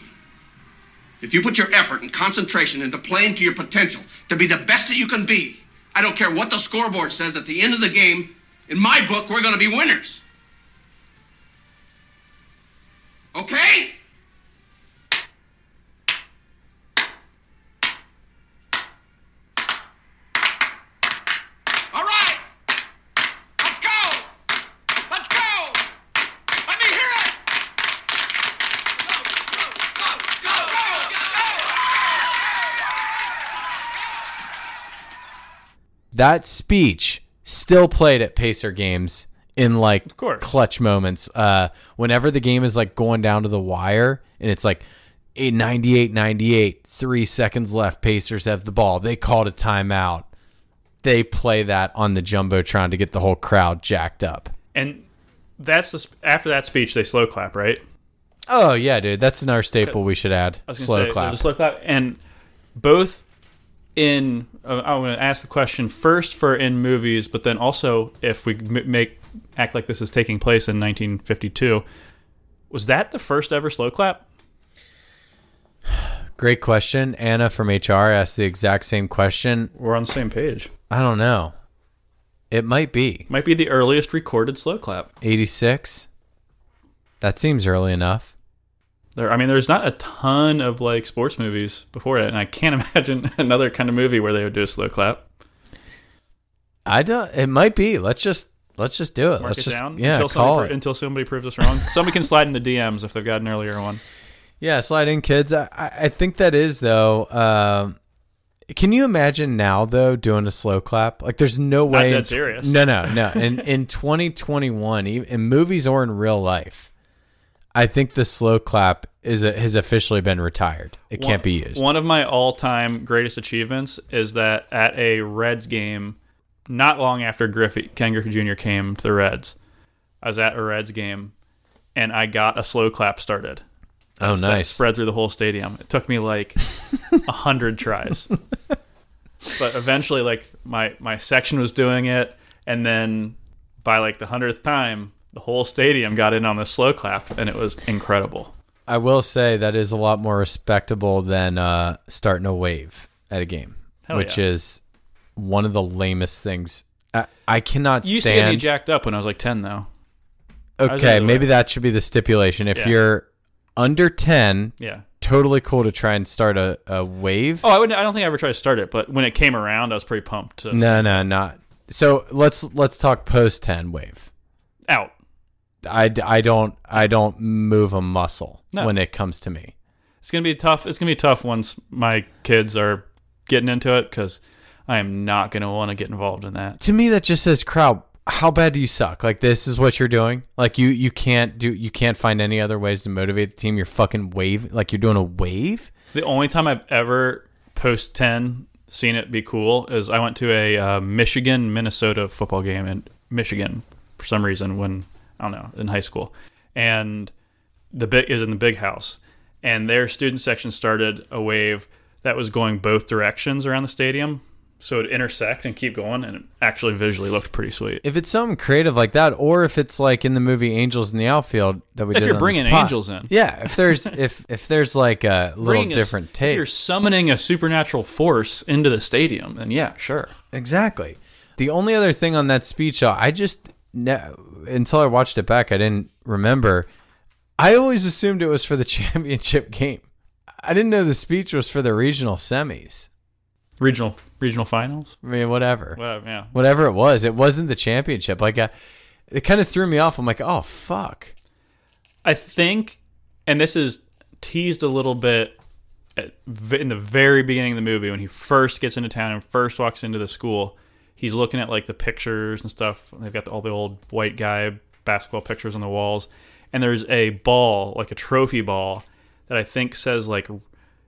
If you put your effort and concentration into playing to your potential, to be the best that you can be, I don't care what the scoreboard says at the end of the game, in my book, we're going to be winners. Okay? All right. Let's go. Let's go. Let me hear it. Go, go, go, go, go. That speech still played at Pacer games in like clutch moments. Uh, whenever the game is like going down to the wire and it's like ninety-eight ninety-eight, three seconds left, Pacers have the ball. They called a timeout. They play that on the Jumbotron to get the whole crowd jacked up. And that's the, after that speech, they slow clap, right? Oh, yeah, dude. That's another staple we should add. Slow say, clap. Slow clap. And both... In, uh, I want to ask the question first for in movies, but then also if we make act like this is taking place in nineteen fifty-two, was that the first ever slow clap? Great question. Anna from H R asked the exact same question. We're on the same page. I don't know. It might be. Might be the earliest recorded slow clap. eighty-six. That seems early enough. There, I mean, there's not a ton of like sports movies before it, and I can't imagine another kind of movie where they would do a slow clap. I don't. It might be. Let's just let's just do it. Mark let's it just down yeah. Until, call somebody, it. until somebody proves us wrong. Somebody can slide in the D Ms if they've got an earlier one. Yeah, slide in, kids. I I think that is though. Um, Can you imagine now, though, doing a slow clap? Like, there's no way. Not that in, serious. No, no, no. In in twenty twenty-one, in movies or in real life, I think the slow clap is a, has officially been retired. It one, can't be used. One of my all-time greatest achievements is that at a Reds game, not long after Griffey, Ken Griffey Junior came to the Reds, I was at a Reds game, and I got a slow clap started. Oh, so nice. Spread through the whole stadium. It took me like a hundred tries. But eventually, like, my, my section was doing it. And then by like the hundredth time, the whole stadium got in on the slow clap, and it was incredible. I will say that is a lot more respectable than uh, starting a wave at a game, Hell which yeah. is one of the lamest things. I, I cannot you stand. You used to get me jacked up when I was like ten, though. Okay, maybe way. That should be the stipulation. If yeah. you're under ten, yeah, totally cool to try and start a, a wave. Oh, I wouldn't. I don't think I ever tried to start it, but when it came around, I was pretty pumped. No, start. no, not. So let's let's talk post ten wave. Out. I, I don't I don't move a muscle no. when it comes to me. It's gonna be tough. It's gonna be tough once my kids are getting into it, because I am not gonna want to get involved in that. To me, that just says crowd. How bad do you suck? Like, this is what you're doing? Like, you, you can't do you can't find any other ways to motivate the team. You're fucking wave, like, you're doing a wave. The only time I've ever post ten seen it be cool is I went to a uh, Michigan Minnesota football game in Michigan for some reason when I don't know in high school, and the bit is in the Big House, and their student section started a wave that was going both directions around the stadium. So it'd intersect and keep going, and it actually visually looked pretty sweet. If it's something creative like that, or if it's like in the movie Angels in the Outfield that we if did. If you're on bringing angels in, yeah. If there's if if there's like a little bringing different a, take, if you're summoning a supernatural force into the stadium, then yeah, sure, exactly. The only other thing on that speech, I just until I watched it back, I didn't remember. I always assumed it was for the championship game. I didn't know the speech was for the regional semis. Regional, regional finals. I mean, whatever, whatever, yeah, whatever it was. It wasn't the championship. Like, I, it kind of threw me off. I'm like, oh fuck. I think, and this is teased a little bit at, in the very beginning of the movie when he first gets into town and first walks into the school. He's looking at like the pictures and stuff. They've got all the old white guy basketball pictures on the walls, and there's a ball, like a trophy ball, that I think says like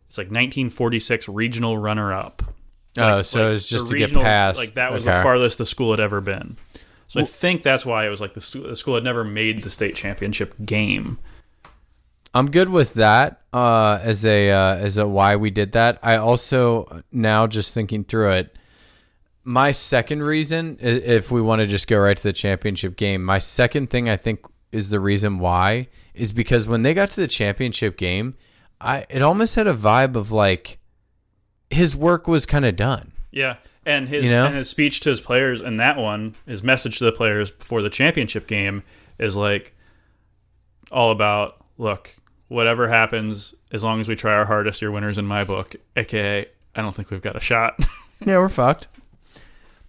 it's like nineteen forty-six regional runner-up. Like, oh, so like it was just to regional, get past. Like, that was okay. The farthest the school had ever been. So well, I think that's why it was like the, stu- the school had never made the state championship game. I'm good with that uh, as a uh, as a why we did that. I also, now just thinking through it, my second reason, if we want to just go right to the championship game, my second thing I think is the reason why is because when they got to the championship game, I it almost had a vibe of like, his work was kind of done. Yeah. And his, you know? and his speech to his players in that one, his message to the players before the championship game is like all about, look, whatever happens, as long as we try our hardest, you're winners in my book. A K A, I don't think we've got a shot. Yeah, we're fucked.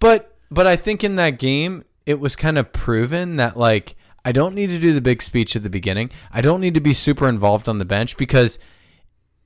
But, but I think in that game, it was kind of proven that like, I don't need to do the big speech at the beginning. I don't need to be super involved on the bench because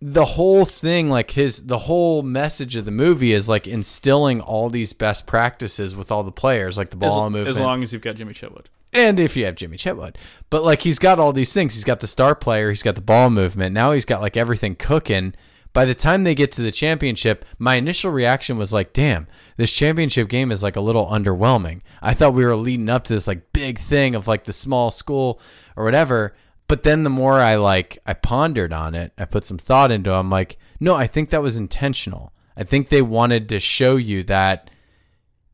the whole thing, like his, the whole message of the movie is like instilling all these best practices with all the players, like the ball as, movement. As long as you've got Jimmy Chitwood. And if you have Jimmy Chitwood. But like he's got all these things. He's got the star player. He's got the ball movement. Now he's got like everything cooking. By the time they get to the championship, my initial reaction was like, damn, this championship game is like a little underwhelming. I thought we were leading up to this like big thing of like the small school or whatever. But then the more I like, I pondered on it, I put some thought into it. I'm like, no, I think that was intentional. I think they wanted to show you that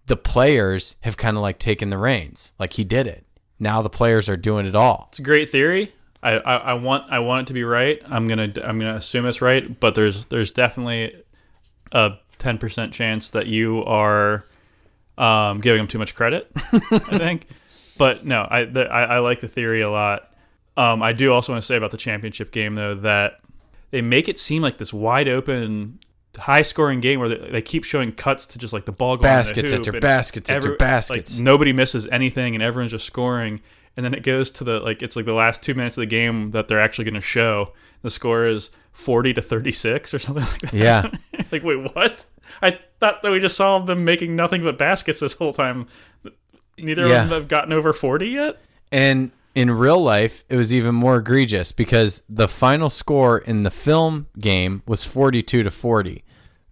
the players have kind of like taken the reins. Like he did it. Now the players are doing it all. It's a great theory. I, I, I want I want it to be right. I'm gonna I'm gonna assume it's right. But there's there's definitely a ten percent chance that you are um, giving them too much credit. I think. But no, I, the, I I like the theory a lot. Um, I do also want to say about the championship game, though, that they make it seem like this wide-open, high-scoring game where they, they keep showing cuts to just, like, the ball going baskets to the hoop. After baskets after baskets after baskets. Like, nobody misses anything, and everyone's just scoring. and then it goes to the, like, it's like the last two minutes of the game that they're actually going to show. The score is forty to thirty-six or something like that. Yeah. Like, wait, what? I thought that we just saw them making nothing but baskets this whole time. Neither yeah. of them have gotten over forty yet. And in real life, it was even more egregious because the final score in the film game was forty-two to forty.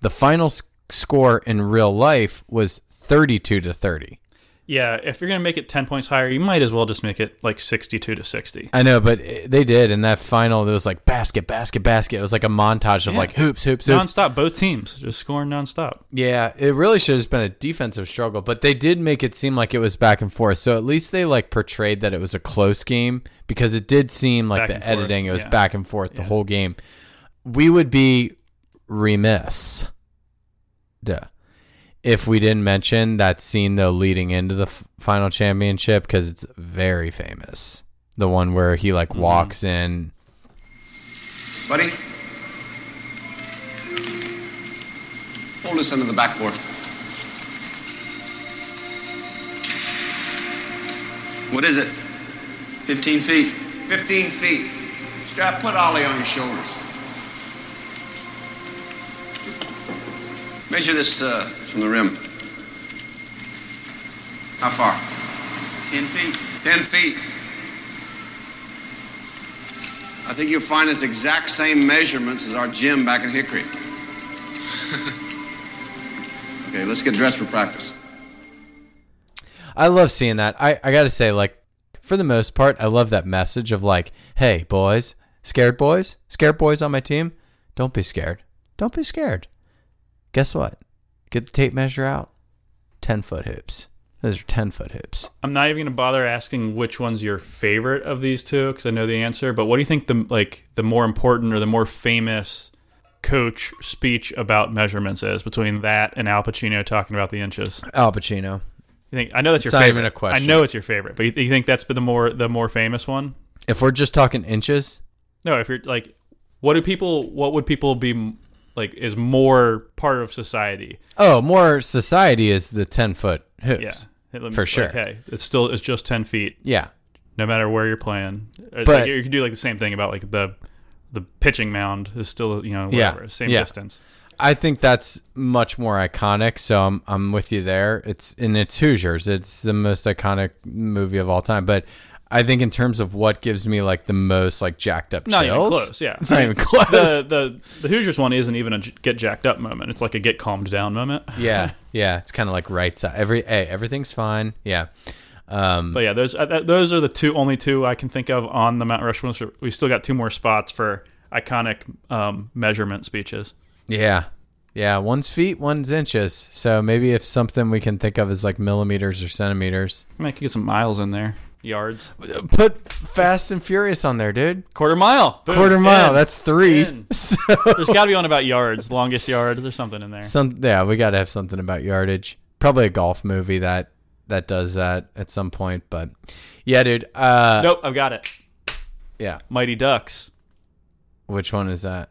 The final score score in real life was thirty-two to thirty. Yeah, if you're gonna make it ten points higher, you might as well just make it like sixty-two to sixty. I know, but they did, and that final, it was like basket, basket, basket. It was like a montage of yeah. like hoops, hoops, hoops. Non-stop, both teams just scoring non-stop. Yeah, it really should have been a defensive struggle, but they did make it seem like it was back and forth. So at least they like portrayed that it was a close game, because it did seem like back the editing, forth. It was yeah. back and forth the yeah. whole game. We would be remiss. Duh. If we didn't mention that scene though leading into the f- final championship, because it's very famous, the one where he like mm-hmm. walks in. Buddy, hold this under the backboard. What is it? Fifteen feet. Fifteen feet. Strap, put Ollie on your shoulders. Measure this uh, from the rim. How far? Ten feet. Ten feet. I think you'll find it's exact same measurements as our gym back in Hickory. Okay, let's get dressed for practice. I love seeing that. I, I got to say, like, for the most part, I love that message of like, hey, boys, scared boys, scared boys on my team, don't be scared. Don't be scared. Guess what? Get the tape measure out. ten-foot hoops. Those are ten-foot hoops. I'm not even going to bother asking which one's your favorite of these two, because I know the answer. But what do you think the like the more important or the more famous coach speech about measurements is, between that and Al Pacino talking about the inches? Al Pacino. You think? I know that's your favorite. It's not even a question. I know it's your favorite, but you think that's been the more the more famous one? If we're just talking inches? No, if you're like, what do people? What would people be? Like, is more part of society. Oh, more society is the ten-foot hoops. Yeah. For sure. Okay. Like, hey, it's still, it's just ten feet. Yeah. No matter where you're playing. But, like, you can do, like, the same thing about, like, the the pitching mound is still, you know, whatever. Yeah, same yeah. distance. I think that's much more iconic, so I'm I'm with you there. It's and it's Hoosiers. It's the most iconic movie of all time. But I think in terms of what gives me like the most like jacked up chills, not even close. Yeah, it's not even close. The, the the Hoosiers one isn't even a get jacked up moment. It's like a get calmed down moment. Yeah, yeah. It's kind of like right side. Every hey, everything's fine. Yeah. Um, but yeah, those those are the two only two I can think of on the Mount Rushmore. We still got two more spots for iconic um, measurement speeches. Yeah, yeah. One's feet, one's inches. So maybe if something we can think of is like millimeters or centimeters, I could get some miles in there. Yards. Put Fast and Furious on there, dude. Quarter mile. Boom. Quarter mile. In. That's three. So. There's got to be one about yards. Longest yard. There's something in there. Some, yeah, we got to have something about yardage. Probably a golf movie that that does that at some point. But yeah, dude. Uh, nope, I've got it. Yeah. Mighty Ducks. Which one is that?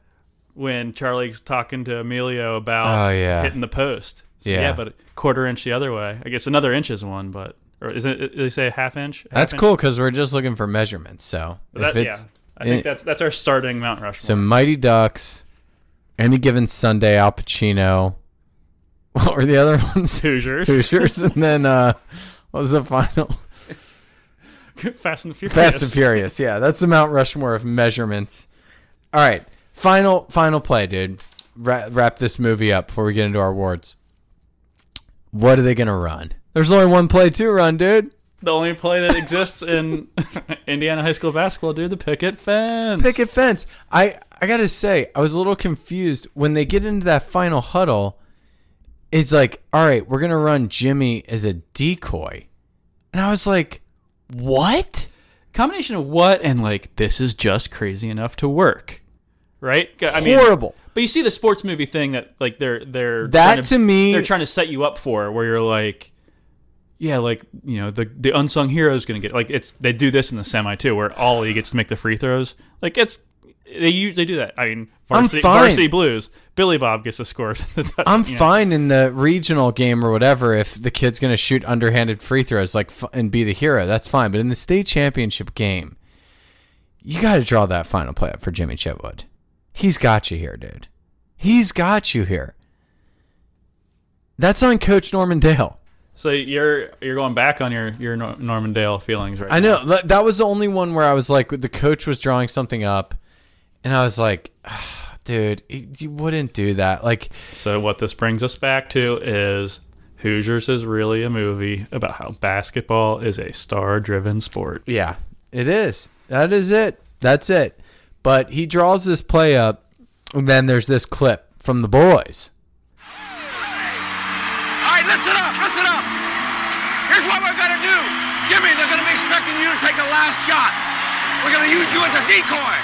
When Charlie's talking to Emilio about oh, yeah. hitting the post. Yeah. yeah, but quarter inch the other way. I guess another inch is one, but... Or is it? They say half inch. Half that's inch? Cool, because we're just looking for measurements. So that, if it's, yeah, I think it, that's that's our starting Mount Rushmore. So Mighty Ducks, Any Given Sunday, Al Pacino, what were the other ones? Hoosiers, Hoosiers, and then uh, what was the final? Fast and Furious. Fast and Furious. Yeah, that's the Mount Rushmore of measurements. All right, final final play, dude. Ra- wrap this movie up before we get into our awards. What are they gonna run? There's only one play to run, dude. The only play that exists in Indiana high school basketball, dude, the picket fence. Picket fence. I, I got to say, I was a little confused. When they get into that final huddle, it's like, all right, we're going to run Jimmy as a decoy. And I was like, what? Combination of what and, like, this is just crazy enough to work. Right? I mean, horrible. But you see the sports movie thing that, like, they're, they're, that to, to me, they're trying to set you up for, where you're like, yeah, like, you know, the the unsung hero is going to get, like, it's, they do this in the semi too, where Ollie gets to make the free throws. Like, it's They usually do that. I mean, Varsity, Varsity Blues. Billy Bob gets a score. I'm you know. fine in the regional game or whatever if the kid's going to shoot underhanded free throws like and be the hero. That's fine. But in the state championship game, you got to draw that final play up for Jimmy Chitwood. He's got you here, dude. He's got you here. That's on Coach Norman Dale. So you're you're going back on your, your Norman Dale feelings right now. I know. Now. That was the only one where I was like, the coach was drawing something up. And I was like, oh, dude, you wouldn't do that. Like, so what this brings us back to is Hoosiers is really a movie about how basketball is a star-driven sport. Yeah, it is. That is it. That's it. But he draws this play up, and then there's this clip from the boys. All right, listen up, listen up. Here's what we're going to do. Jimmy, they're going to be expecting you to take a last shot. We're going to use you as a decoy.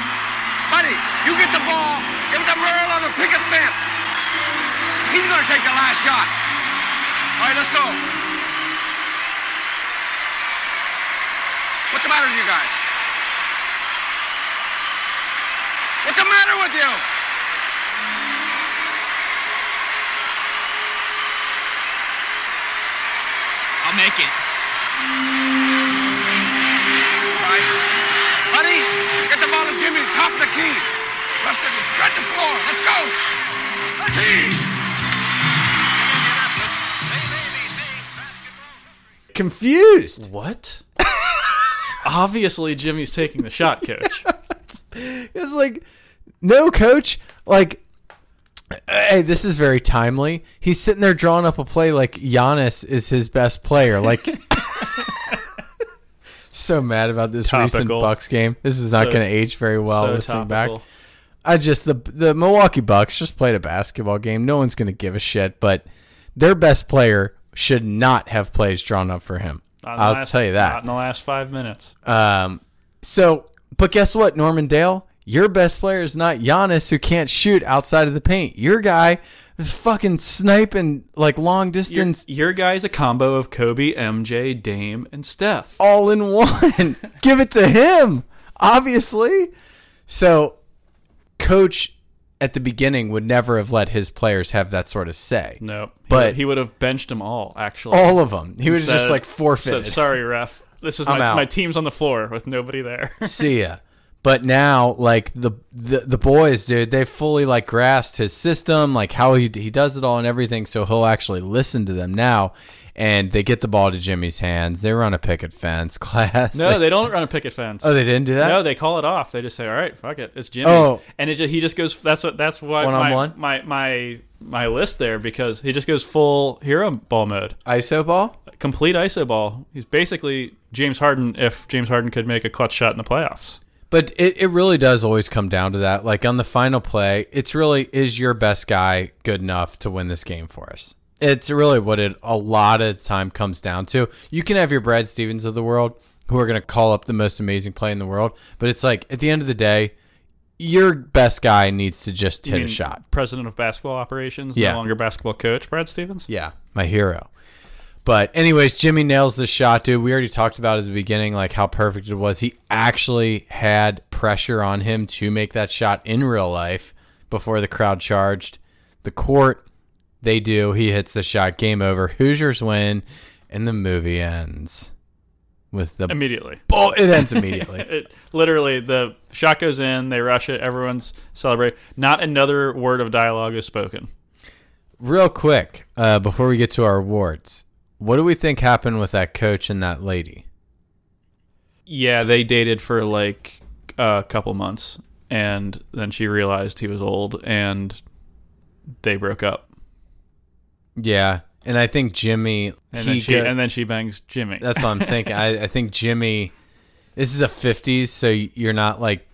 Buddy, you get the ball, give it to Merle on the picket fence. He's going to take the last shot. All right, let's go. What's the matter with you guys? What's the matter with you? I'll make it. All right. Buddy, get the ball to Jimmy, top of the key. Lester, just spread the floor. Let's go. Confused. What? Obviously, Jimmy's taking the shot, coach. it's, it's like, no, coach. Like, hey, this is very timely. He's sitting there drawing up a play like Giannis is his best player. Like... So mad about this topical. recent Bucks game. This is not so, going to age very well. So listening topical. back, I just the the Milwaukee Bucks just played a basketball game. No one's going to give a shit. But their best player should not have plays drawn up for him. I'll last, tell you that. Not in the last five minutes. Um. So, but guess what, Norman Dale? Your best player is not Giannis, who can't shoot outside of the paint. Your guy is fucking sniping, like, long distance. Your, your guy's a combo of Kobe, M J, Dame, and Steph. All in one. Give it to him, obviously. So, coach at the beginning would never have let his players have that sort of say. No. But he would have benched them all, actually. All of them. He would have just, like, forfeited. Said, sorry, ref. This is my, my team's on the floor with nobody there. See ya. But now, like, the, the the boys, dude, they fully, like, grasped his system, like, how he he does it all and everything, so he'll actually listen to them now. And they get the ball to Jimmy's hands. They run a picket fence, class. No, like, they don't run a picket fence. Oh, they didn't do that? No, they call it off. They just say, all right, fuck it, it's Jimmy's. Oh. And it just, he just goes, that's what that's why my, my, my, my list there, because he just goes full hero ball mode. I S O ball? Complete I S O ball. He's basically James Harden if James Harden could make a clutch shot in the playoffs. But it, it really does always come down to that. Like, on the final play, it's really, is your best guy good enough to win this game for us? It's really what it a lot of the time comes down to. You can have your Brad Stevens of the world who are going to call up the most amazing play in the world. But it's like, at the end of the day, your best guy needs to just hit a shot. President of basketball operations, yeah. No longer basketball coach, Brad Stevens? Yeah, my hero. But anyways, Jimmy nails the shot, dude. We already talked about it at the beginning, like how perfect it was. He actually had pressure on him to make that shot in real life before the crowd charged. The court, they do. He hits the shot. Game over. Hoosiers win, and the movie ends with the immediately. Ball. It ends immediately. it, literally, the shot goes in. They rush it. Everyone's celebrating. Not another word of dialogue is spoken. Real quick, uh, before we get to our awards. What do we think happened with that coach and that lady? Yeah, they dated for like a couple months, and then she realized he was old, and they broke up. Yeah, and I think Jimmy... And, then she, go, and then she bangs Jimmy. That's what I'm thinking. I, I think Jimmy... This is a fifties, so you're not like...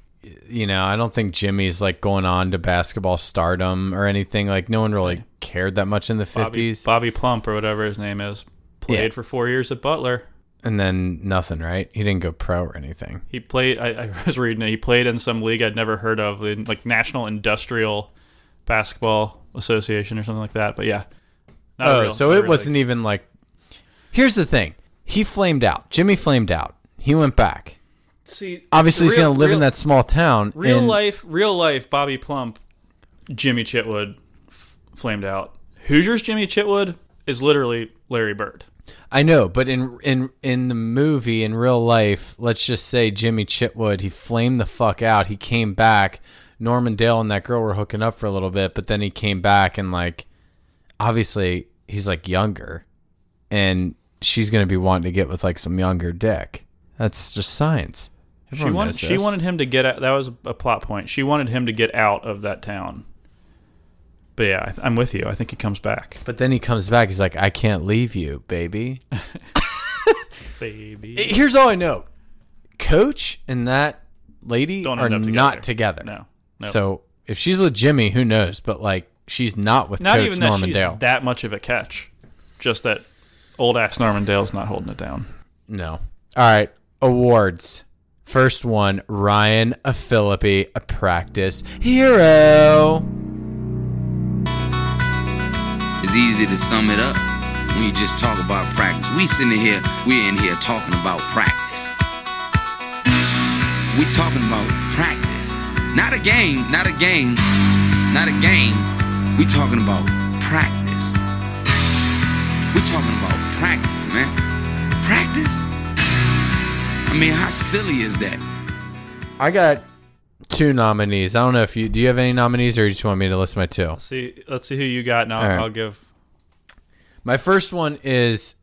You know, I don't think Jimmy's like going on to basketball stardom or anything. Like, no one really cared that much in the Bobby, fifties. Bobby Plump or whatever his name is. Played yeah. for four years at Butler. And then nothing, right? He didn't go pro or anything. He played, I, I was reading it, he played in some league I'd never heard of, like National Industrial Basketball Association or something like that. But yeah. Not oh, real, so it wasn't league. Even like... Here's the thing. He flamed out. Jimmy flamed out. He went back. see, obviously he's going to live real, in that small town. Real and, life, real life, Bobby Plump, Jimmy Chitwood f- flamed out. Hoosiers Jimmy Chitwood is literally Larry Bird. I know, but in in in the movie, in real life, let's just say Jimmy Chitwood, he flamed the fuck out. He came back. Norman Dale and that girl were hooking up for a little bit, but then he came back and, like, obviously he's, like, younger. And she's going to be wanting to get with, like, some younger dick. That's just science. Everyone she wanted, she wanted him to get out. That was a plot point. She wanted him to get out of that town. But yeah, I th- I'm with you. I think he comes back. But then he comes back. He's like, I can't leave you, baby. Baby. Here's all I know. Coach and that lady Don't are together. not together. No. Nope. So if she's with Jimmy, who knows? But like, she's not with not Coach even that Norman she's Dale. That much of a catch. Just that old ass Norman Dale's not holding it down. No. All right. Awards. First one, Ryan Phillippe, a practice hero. It's easy to sum it up when you just talk about practice. We sitting here, we're in here talking about practice. We talking about practice. Not a game, not a game, not a game. We talking about practice. We talking about practice, man. Practice? I mean, how silly is that? I got two nominees. I don't know if you do you have any nominees or you just want me to list my two? Let's see, let's see who you got and I'll, right. I'll give. My first one is,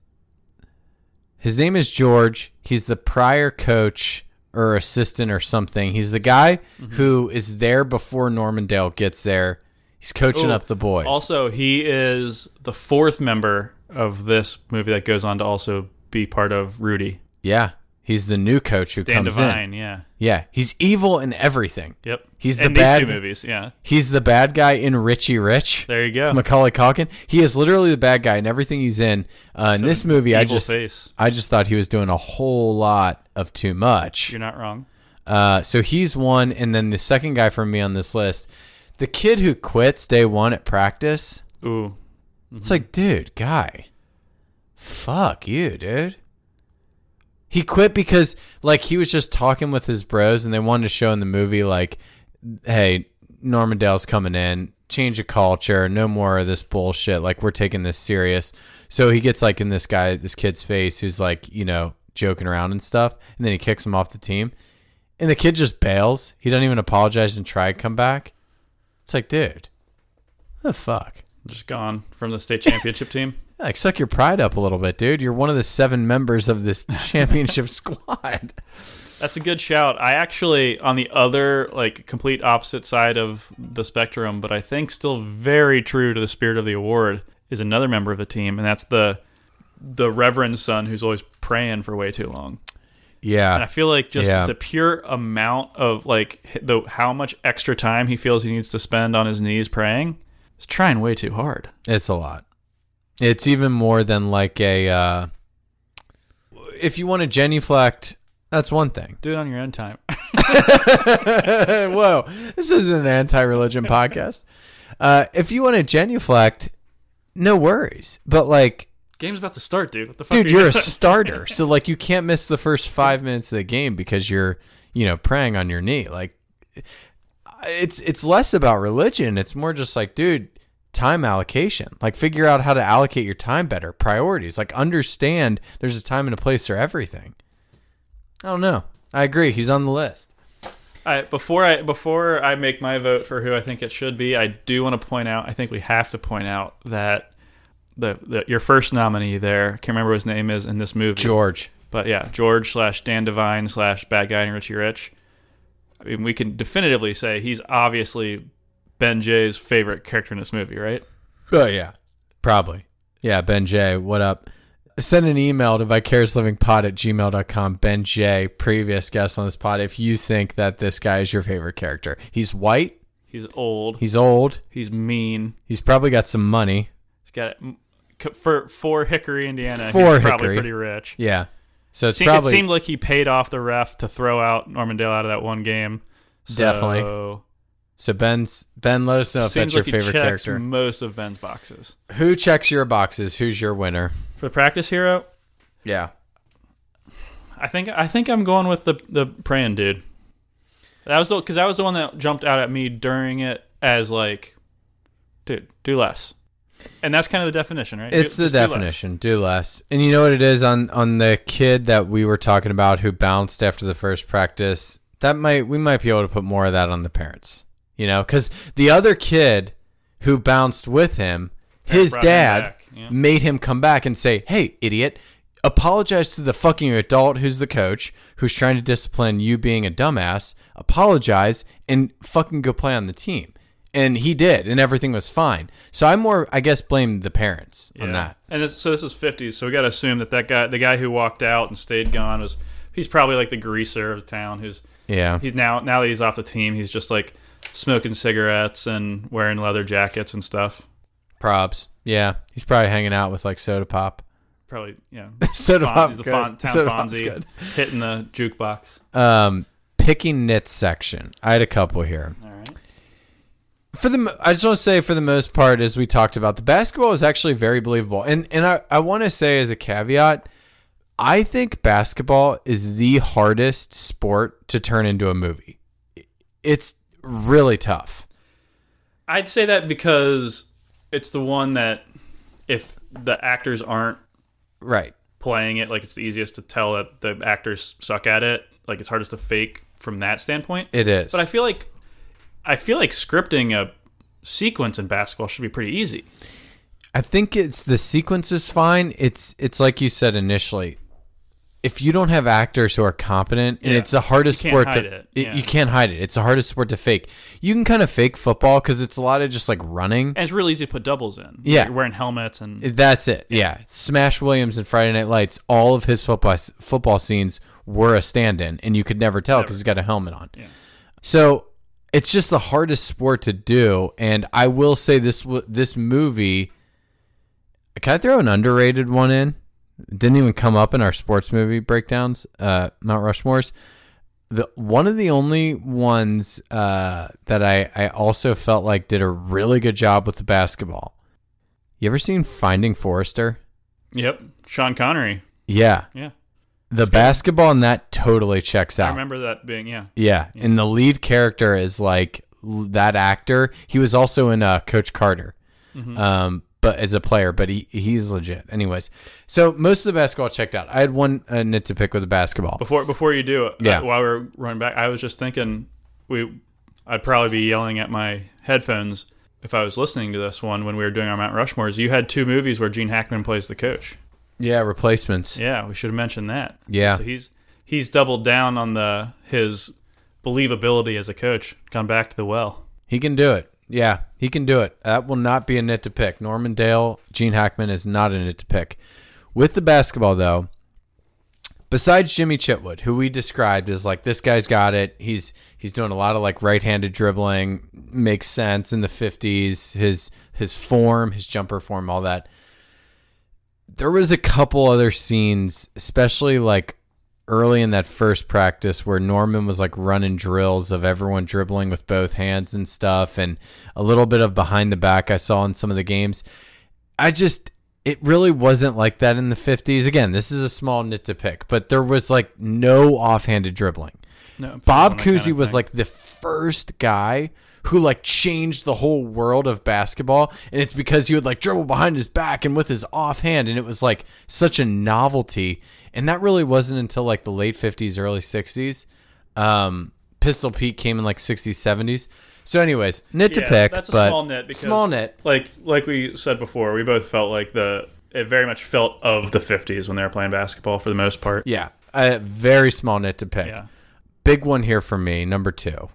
his name is George. He's the prior coach or assistant or something. He's the guy mm-hmm. who is there before Norman Dale gets there. He's coaching Ooh. up the boys. Also, he is the fourth member of this movie that goes on to also be part of Rudy. Yeah. He's the new coach who Dan comes Devine, in. Yeah, yeah. He's evil in everything. Yep. He's the in these bad, two movies. Yeah. He's the bad guy in Richie Rich. There you go. Macaulay Culkin. He is literally the bad guy in everything he's in. Uh, in this movie, I just face. I just thought he was doing a whole lot of too much. You're not wrong. Uh, so he's one, and then the second guy for me on this list, the kid who quits day one at practice. Ooh. Mm-hmm. It's like, dude, guy, fuck you, dude. He quit because, like, he was just talking with his bros, and they wanted to show in the movie, like, hey, Norman Dale's coming in, change of culture, no more of this bullshit. Like, we're taking this serious. So he gets, like, in this guy, this kid's face who's, like, you know, joking around and stuff, and then he kicks him off the team. And the kid just bails. He doesn't even apologize and try to come back. It's like, dude, what the fuck? Just gone from the state championship team. Like, suck your pride up a little bit, dude. You're one of the seven members of this championship squad. That's a good shout. I actually, on the other, like, complete opposite side of the spectrum, but I think still very true to the spirit of the award, is another member of the team, and that's the the Reverend son who's always praying for way too long. Yeah. And I feel like just yeah. the pure amount of, like, the how much extra time he feels he needs to spend on his knees praying is trying way too hard. It's a lot. It's even more than like a, uh, if you want to genuflect, that's one thing. Do it on your own time. Whoa, this isn't an anti-religion podcast. Uh, if you want to genuflect, no worries. But like, game's about to start, dude. What the fuck? Dude, are you you're a starter, so like you can't miss the first five minutes of the game because you're, you know, praying on your knee. Like, it's it's less about religion. It's more just like, dude. Time allocation, like figure out how to allocate your time better. Priorities, like understand there's a time and a place for everything. I don't know. I agree. He's on the list. All right, before I before I make my vote for who I think it should be, I do want to point out. I think we have to point out that the, the your first nominee there, can't remember what his name is in this movie, George. But yeah, George slash Dan Devine slash Bad Guy and Richie Rich. I mean, we can definitively say he's obviously Ben Jay's favorite character in this movie, right? Oh, yeah. Probably. Yeah, Ben Jay, what up? Send an email to vicarious living pod at gmail dot com. Ben Jay, previous guest on this pod, if you think that this guy is your favorite character. He's white. He's old. He's old. He's mean. He's probably got some money. He's got it. For, for Hickory, Indiana, for he's Hickory. Probably pretty rich. Yeah. So it's Se- probably... It seemed like he paid off the ref to throw out Norman Dale out of that one game. So... Definitely. So Ben's Ben, let us know if Seems that's like your favorite character. Most of Ben's boxes. Who checks your boxes? Who's your winner for the practice hero? Yeah, I think I think I'm going with the the praying dude. That was because that was the one that jumped out at me during it as like, dude, do less. And that's kind of the definition, right? It's do, the definition, do less. do less. And you know what it is on, on the kid that we were talking about who bounced after the first practice, that might we might be able to put more of that on the parents, you know? Because the other kid who bounced with him, his dad him yeah. made him come back and say, hey, idiot, apologize to the fucking adult who's the coach, who's trying to discipline you being a dumbass, apologize, and fucking go play on the team. And he did, and everything was fine. So I more, I guess, blame the parents yeah. on that. And it's, so this is fifties, so we got to assume that that guy, the guy who walked out and stayed gone, was he's probably like the greaser of the town. Who's yeah. He's now now that he's off the team, he's just like smoking cigarettes and wearing leather jackets and stuff. Probs, yeah. He's probably hanging out with like Soda Pop. Probably, yeah. Soda Fon, Pop's he's the fon, town Soda Fonzie, good. Hitting the jukebox. Um, picking nits section. I had a couple here. All right. For the, I just want to say, for the most part, as we talked about, the basketball is actually very believable. And and I, I want to say as a caveat, I think basketball is the hardest sport to turn into a movie. It's really tough. I'd say that because it's the one that if the actors aren't right playing it, like it's the easiest to tell that the actors suck at it. Like it's hardest to fake from that standpoint. It is. But I feel like... I feel like scripting a sequence in basketball should be pretty easy. I think it's the sequence is fine. It's it's like you said initially. If you don't have actors who are competent, and yeah. it's the hardest you can't sport hide to it. It, yeah. you can't hide it. It's the hardest sport to fake. You can kind of fake football because it's a lot of just like running. And it's really easy to put doubles in. Yeah, you're wearing helmets and that's it. Yeah, yeah. Smash Williams in Friday Night Lights. All of his football football scenes were a stand-in, and you could never tell because he's got a helmet on. Yeah. So. It's just the hardest sport to do, and I will say this this movie, can I throw an underrated one in? It didn't even come up in our sports movie breakdowns, uh, Mount Rushmore's. The, one of the only ones uh, that I, I also felt like did a really good job with the basketball. You ever seen Finding Forrester? Yep, Sean Connery. Yeah. Yeah. The basketball in that totally checks out. I remember that being, yeah. yeah. Yeah, and the lead character is like that actor. He was also in uh, Coach Carter mm-hmm. um, but as a player, but he he's legit. Anyways, so most of the basketball checked out. I had one uh, nit to pick with the basketball. Before before you do, yeah. uh, while we were running back, I was just thinking we I'd probably be yelling at my headphones if I was listening to this one when we were doing our Mount Rushmores. You had two movies where Gene Hackman plays the coach. Yeah, Replacements. Yeah, we should have mentioned that. Yeah. So he's he's doubled down on the his believability as a coach, gone back to the well. He can do it. Yeah, he can do it. That will not be a nit to pick. Norman Dale, Gene Hackman is not a nit to pick. With the basketball, though, besides Jimmy Chitwood, who we described as like, this guy's got it. He's he's doing a lot of like right-handed dribbling, makes sense in the fifties, his his form, his jumper form, all that. There was a couple other scenes, especially like early in that first practice where Norman was like running drills of everyone dribbling with both hands and stuff. And a little bit of behind the back I saw in some of the games. I just, it really wasn't like that in the fifties. Again, this is a small nit to pick, but there was like no offhanded dribbling. No, Bob Cousy kind of was like the first guy who like changed the whole world of basketball, and it's because he would like dribble behind his back and with his offhand, and it was like such a novelty, and that really wasn't until like the late fifties, early sixties. Um, Pistol Pete came in like sixties, seventies. So, anyways, nit yeah, to pick. That's a but small nit. Because small nit. Like like we said before, we both felt like the it very much felt of the fifties when they were playing basketball for the most part. Yeah, a very small nit to pick. Yeah. Big one here for me, number two.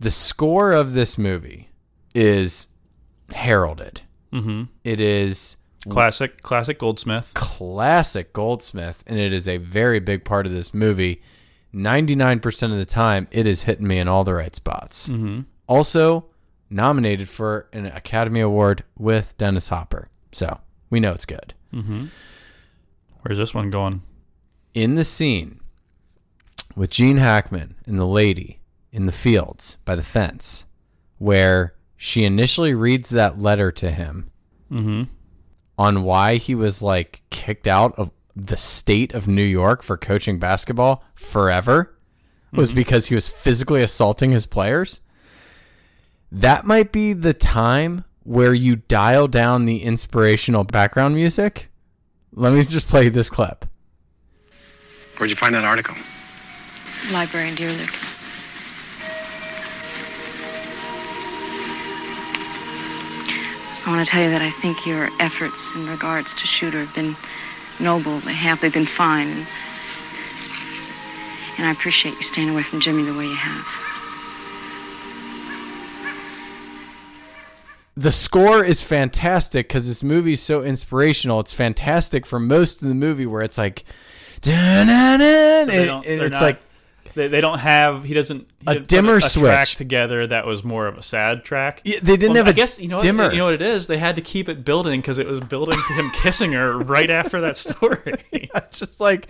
The score of this movie is heralded. Mm-hmm. It is classic, classic Goldsmith, classic Goldsmith, and it is a very big part of this movie. ninety-nine percent of the time, it is hitting me in all the right spots. Mm-hmm. Also nominated for an Academy Award with Dennis Hopper, so we know it's good. Mm-hmm. Where's this one going? In the scene with Gene Hackman and the lady in the fields by the fence, where she initially reads that letter to him mm-hmm. on why he was like kicked out of the state of New York for coaching basketball forever was mm-hmm. because he was physically assaulting his players. That might be the time where you dial down the inspirational background music. Let me just play this clip. Where'd you find that article? Library in Deerlick. I want to tell you that I think your efforts in regards to Shooter have been noble. They have. They've been fine. And, and I appreciate you staying away from Jimmy the way you have. The score is fantastic because this movie is so inspirational. It's fantastic for most of the movie where it's like, da-na-na, so and, and it's not, like they, they don't have. He doesn't he a dimmer a, a switch track together. That was more of a sad track. Yeah, they didn't well, have. I a guess you know. Dimmer. What, you know what it is? They had to keep it building because it was building to him kissing her right after that story. Yeah, it's just like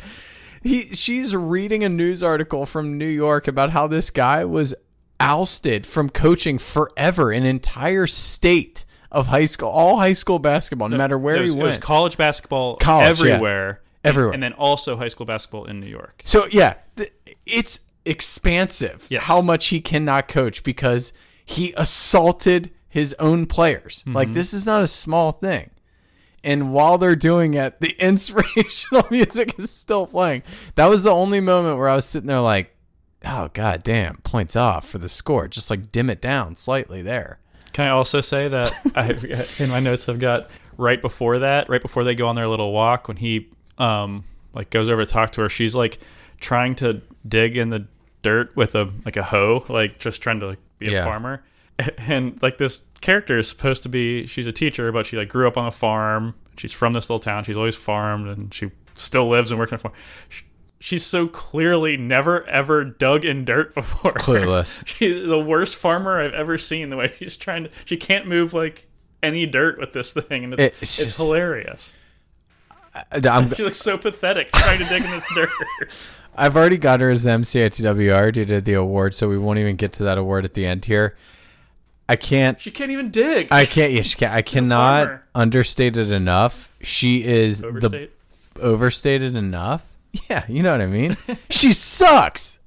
he. She's reading a news article from New York about how this guy was ousted from coaching forever an entire state of high school, all high school basketball, no matter where was, he went. It was college basketball college, everywhere. Yeah. Everywhere. And, and then also high school basketball in New York. So, yeah, th- it's expansive yes. how much he cannot coach because he assaulted his own players. Mm-hmm. Like, this is not a small thing. And while they're doing it, the inspirational music is still playing. That was the only moment where I was sitting there like, oh, god damn, points off for the score. Just like dim it down slightly there. Can I also say that I in my notes I've got right before that, right before they go on their little walk, when he um like goes over to talk to her, she's like trying to dig in the dirt with a like a hoe, like just trying to like, be a yeah. farmer. And like this character is supposed to be, she's a teacher, but she like grew up on a farm. She's from this little town. She's always farmed and she still lives and works on a farm. She, She's so clearly never, ever dug in dirt before. Clueless. She's the worst farmer I've ever seen. The way she's trying to... She can't move, like, any dirt with this thing. And it's, it's, it's just hilarious. I'm, she looks so pathetic trying to dig in this dirt. I've already got her as the M C I T W. I already did the award, so we won't even get to that award at the end here. I can't... She can't even dig. I can't... Yeah, she can't, I cannot understate it enough. She is... Overstate? the Overstated enough. Yeah, you know what I mean? She sucks.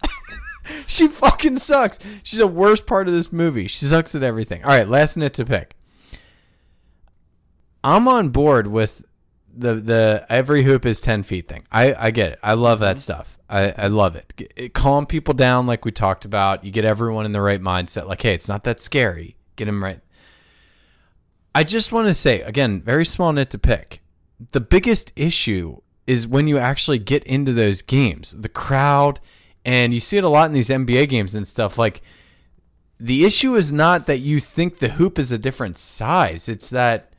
She fucking sucks. She's the worst part of this movie. She sucks at everything. All right, last nit to pick. I'm on board with the the every hoop is ten feet thing. I, I get it. I love that stuff. I, I love it. It. It calm people down like we talked about. You get everyone in the right mindset. Like, hey, it's not that scary. Get him right. I just want to say, again, very small nit to pick. The biggest issue is when you actually get into those games, the crowd, and you see it a lot in these N B A games and stuff. Like, the issue is not that you think the hoop is a different size. It's that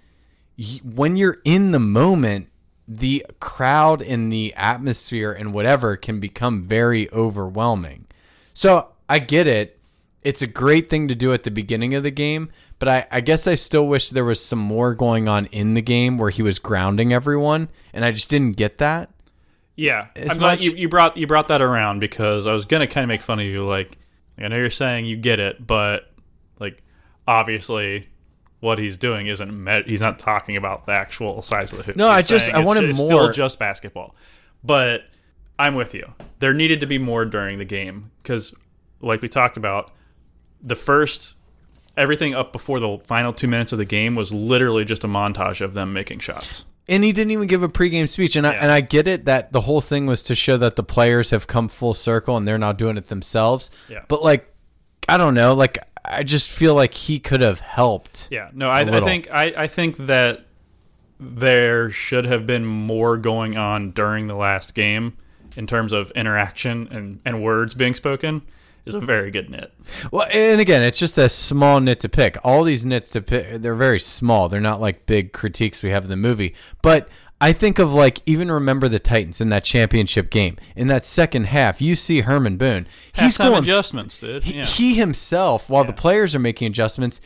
you, when you're in the moment, the crowd and the atmosphere and whatever can become very overwhelming. So I get it. It's a great thing to do at the beginning of the game, but I, I guess I still wish there was some more going on in the game where he was grounding everyone, and I just didn't get that. Yeah, I'm glad you, you brought you brought that around because I was gonna kind of make fun of you. Like, I know you're saying you get it, but like obviously, what he's doing isn't met, he's not talking about the actual size of the hoop. No, he's I just I wanted just, more. It's still just basketball, but I'm with you. There needed to be more during the game because, like we talked about, the first. Everything up before the final two minutes of the game was literally just a montage of them making shots. And he didn't even give a pregame speech. And I, yeah. and I get it that the whole thing was to show that the players have come full circle and they're now doing it themselves. Yeah. But, like, I don't know. Like, I just feel like he could have helped. Yeah. No, I, I think I, I think that there should have been more going on during the last game in terms of interaction and, and words being spoken. Is a very good nit. Well, and again, it's just a small nit to pick. All these nits to pick, they're very small. They're not like big critiques we have in the movie. But I think of like even Remember the Titans in that championship game. In that second half, you see Herman Boone. He's half-time going adjustments, dude. Yeah. He, he himself, while yeah. the players are making adjustments,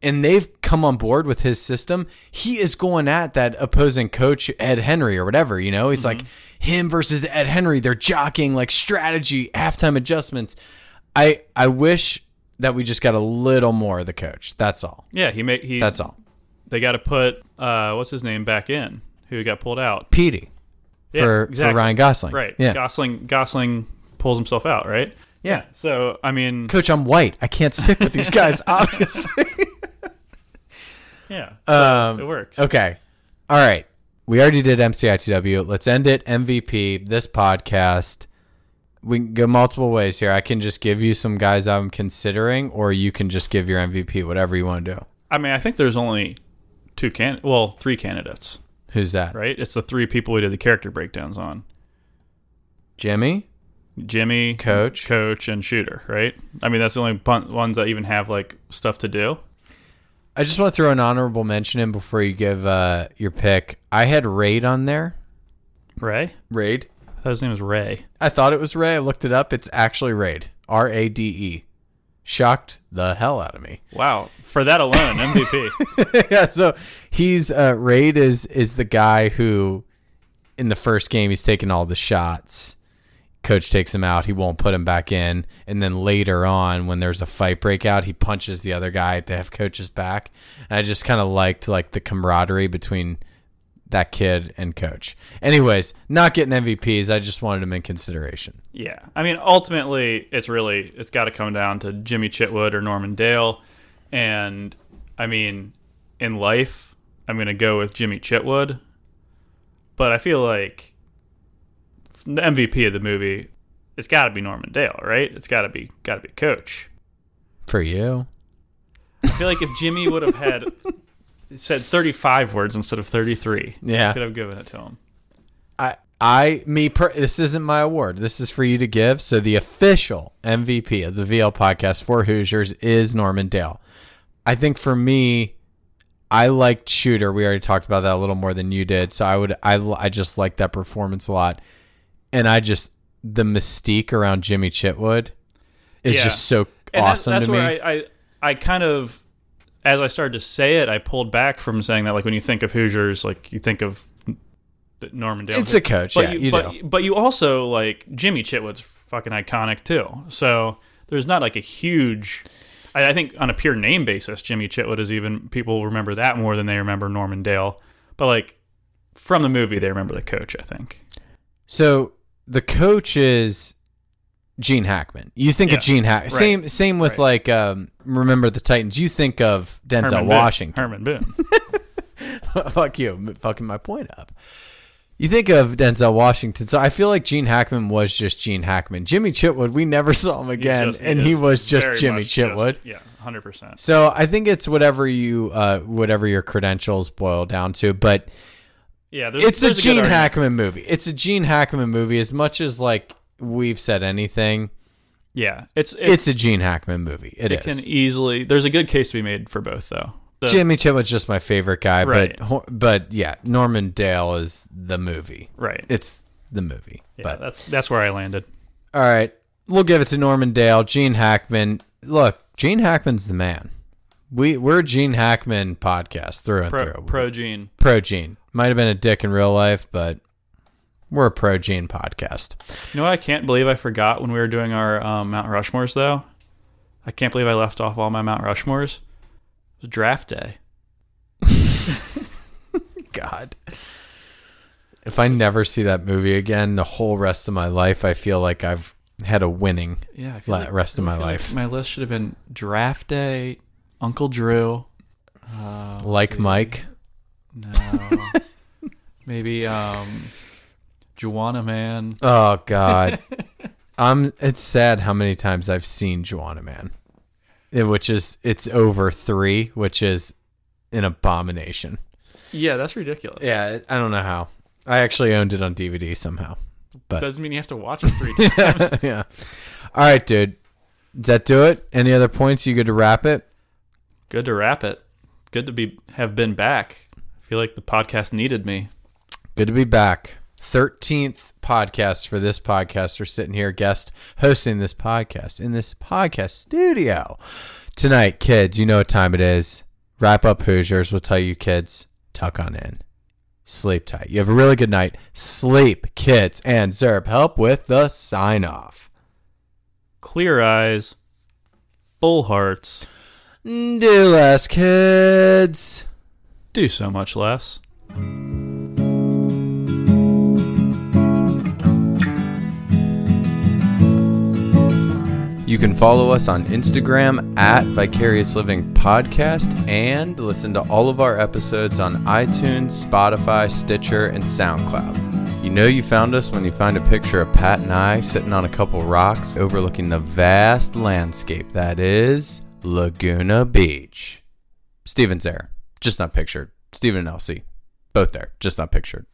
and they've come on board with his system, he is going at that opposing coach, Ed Henry, or whatever, you know? He's mm-hmm. like him versus Ed Henry. They're jockeying, like strategy, halftime adjustments. I, I wish that we just got a little more of the coach. That's all. Yeah, he made he. That's all. They got to put uh, what's his name back in, who got pulled out. Petey. yeah, for, exactly. for Ryan Gosling. Right. Yeah. Gosling Gosling pulls himself out, right? Yeah. yeah. So, I mean... Coach, I'm white. I can't stick with these guys, obviously. yeah. So um, it works. Okay. All right. We already did M C I T W. Let's end it. M V P, this podcast. We can go multiple ways here. I can just give you some guys I'm considering, or you can just give your M V P, whatever you want to do. I mean, I think there's only two can well, three candidates. Who's that? Right? It's the three people we did the character breakdowns on. Jimmy? Jimmy, Coach, Coach, and Shooter, right? I mean, that's the only ones that even have, like, stuff to do. I just want to throw an honorable mention in before you give uh, your pick. I had Raid on there. Ray? Raid. I thought his name was Ray. I thought it was Ray. I looked it up. It's actually Raid. R A D E. Shocked the hell out of me. Wow. For that alone, M V P. yeah, so he's uh, Raid is, is the guy who, in the first game, he's taking all the shots. Coach takes him out. He won't put him back in. And then later on, when there's a fight breakout, he punches the other guy to have Coach's back. And I just kind of liked like the camaraderie between that kid and Coach. Anyways, not getting M V Ps. I just wanted him in consideration. Yeah. I mean, ultimately, it's really, it's got to come down to Jimmy Chitwood or Norman Dale. And, I mean, in life, I'm going to go with Jimmy Chitwood. But I feel like the M V P of the movie, it's got to be Norman Dale, right? It's got to be, got to be Coach. For you, I feel like if Jimmy would have had said thirty-five words instead of thirty-three, yeah, I could have given it to him. I, I, me, per, this isn't my award. This is for you to give. So the official M V P of the V L podcast for Hoosiers is Norman Dale. I think for me, I liked Shooter. We already talked about that a little more than you did. So I would, I, I just liked that performance a lot. And I just, the mystique around Jimmy Chitwood is yeah. just so and awesome that, that's to me. Where I, I, I kind of, as I started to say it, I pulled back from saying that, like, when you think of Hoosiers, like, you think of Norman Dale. It's a Coach, but yeah, you, you but, do. But you also, like, Jimmy Chitwood's fucking iconic, too. So there's not, like, a huge, I, I think on a pure name basis, Jimmy Chitwood is even, people remember that more than they remember Norman Dale. But, like, from the movie, they remember the Coach, I think. So... The Coach is Gene Hackman. You think yeah, of Gene Hackman. Right, same same with, right. like, um, Remember the Titans. You think of Denzel Herman Washington. Herman Boone. Fuck you. Fucking my point up. You think of Denzel Washington. So I feel like Gene Hackman was just Gene Hackman. Jimmy Chitwood, we never saw him again, just, and he was just Jimmy Chitwood. Just, yeah, one hundred percent. So I think it's whatever you, uh, whatever your credentials boil down to, but... Yeah, there's, it's there's a Gene Hackman movie. It's a Gene Hackman movie. As much as like we've said anything, yeah, it's it's, it's a Gene Hackman movie. It, it is. It can easily. There's a good case to be made for both, though. The, Jimmy Chitwood's just my favorite guy, right. but but yeah, Norman Dale is the movie. Right, it's the movie. Yeah, but that's that's where I landed. All right, we'll give it to Norman Dale, Gene Hackman. Look, Gene Hackman's the man. We we're a Gene Hackman podcast through and pro, through. Pro Gene. Pro Gene. Might have been a dick in real life, but we're a pro Gene podcast. You know what I can't believe I forgot when we were doing our um, Mount Rushmores, though? I can't believe I left off all my Mount Rushmores. It was draft day. God. If I never see that movie again, the whole rest of my life, I feel like I've had a winning yeah, I feel la- like, rest of I my feel life. Like my list should have been draft day, Uncle Drew. Uh, like see. Mike. No. Maybe um Juana Man. Oh God. I'm it's sad how many times I've seen Juana Man. It, which is it's over three, which is an abomination. Yeah, that's ridiculous. Yeah, I don't know how. I actually owned it on D V D somehow. But doesn't mean you have to watch it three times. yeah. All right, dude. Does that do it? Any other points? You good to wrap it? Good to wrap it. Good to be have been back. Feel like the podcast needed me. Good to be back. thirteenth podcast for this podcast. We're sitting here guest hosting this podcast in this podcast studio tonight. Kids, you know what time it is. Wrap up Hoosiers. We'll tell you kids, tuck on in, sleep tight. You have a really good night. Sleep, kids, and Zerb help with the sign off. Clear eyes, full hearts. Do less, kids. Do so much less. You can follow us on Instagram at Vicarious Living Podcast and listen to all of our episodes on iTunes, Spotify, Stitcher, and SoundCloud. You know you found us when you find a picture of Pat and I sitting on a couple rocks overlooking the vast landscape that is Laguna Beach. Steven's there, just not pictured. Steven and Elsie, both there, just not pictured.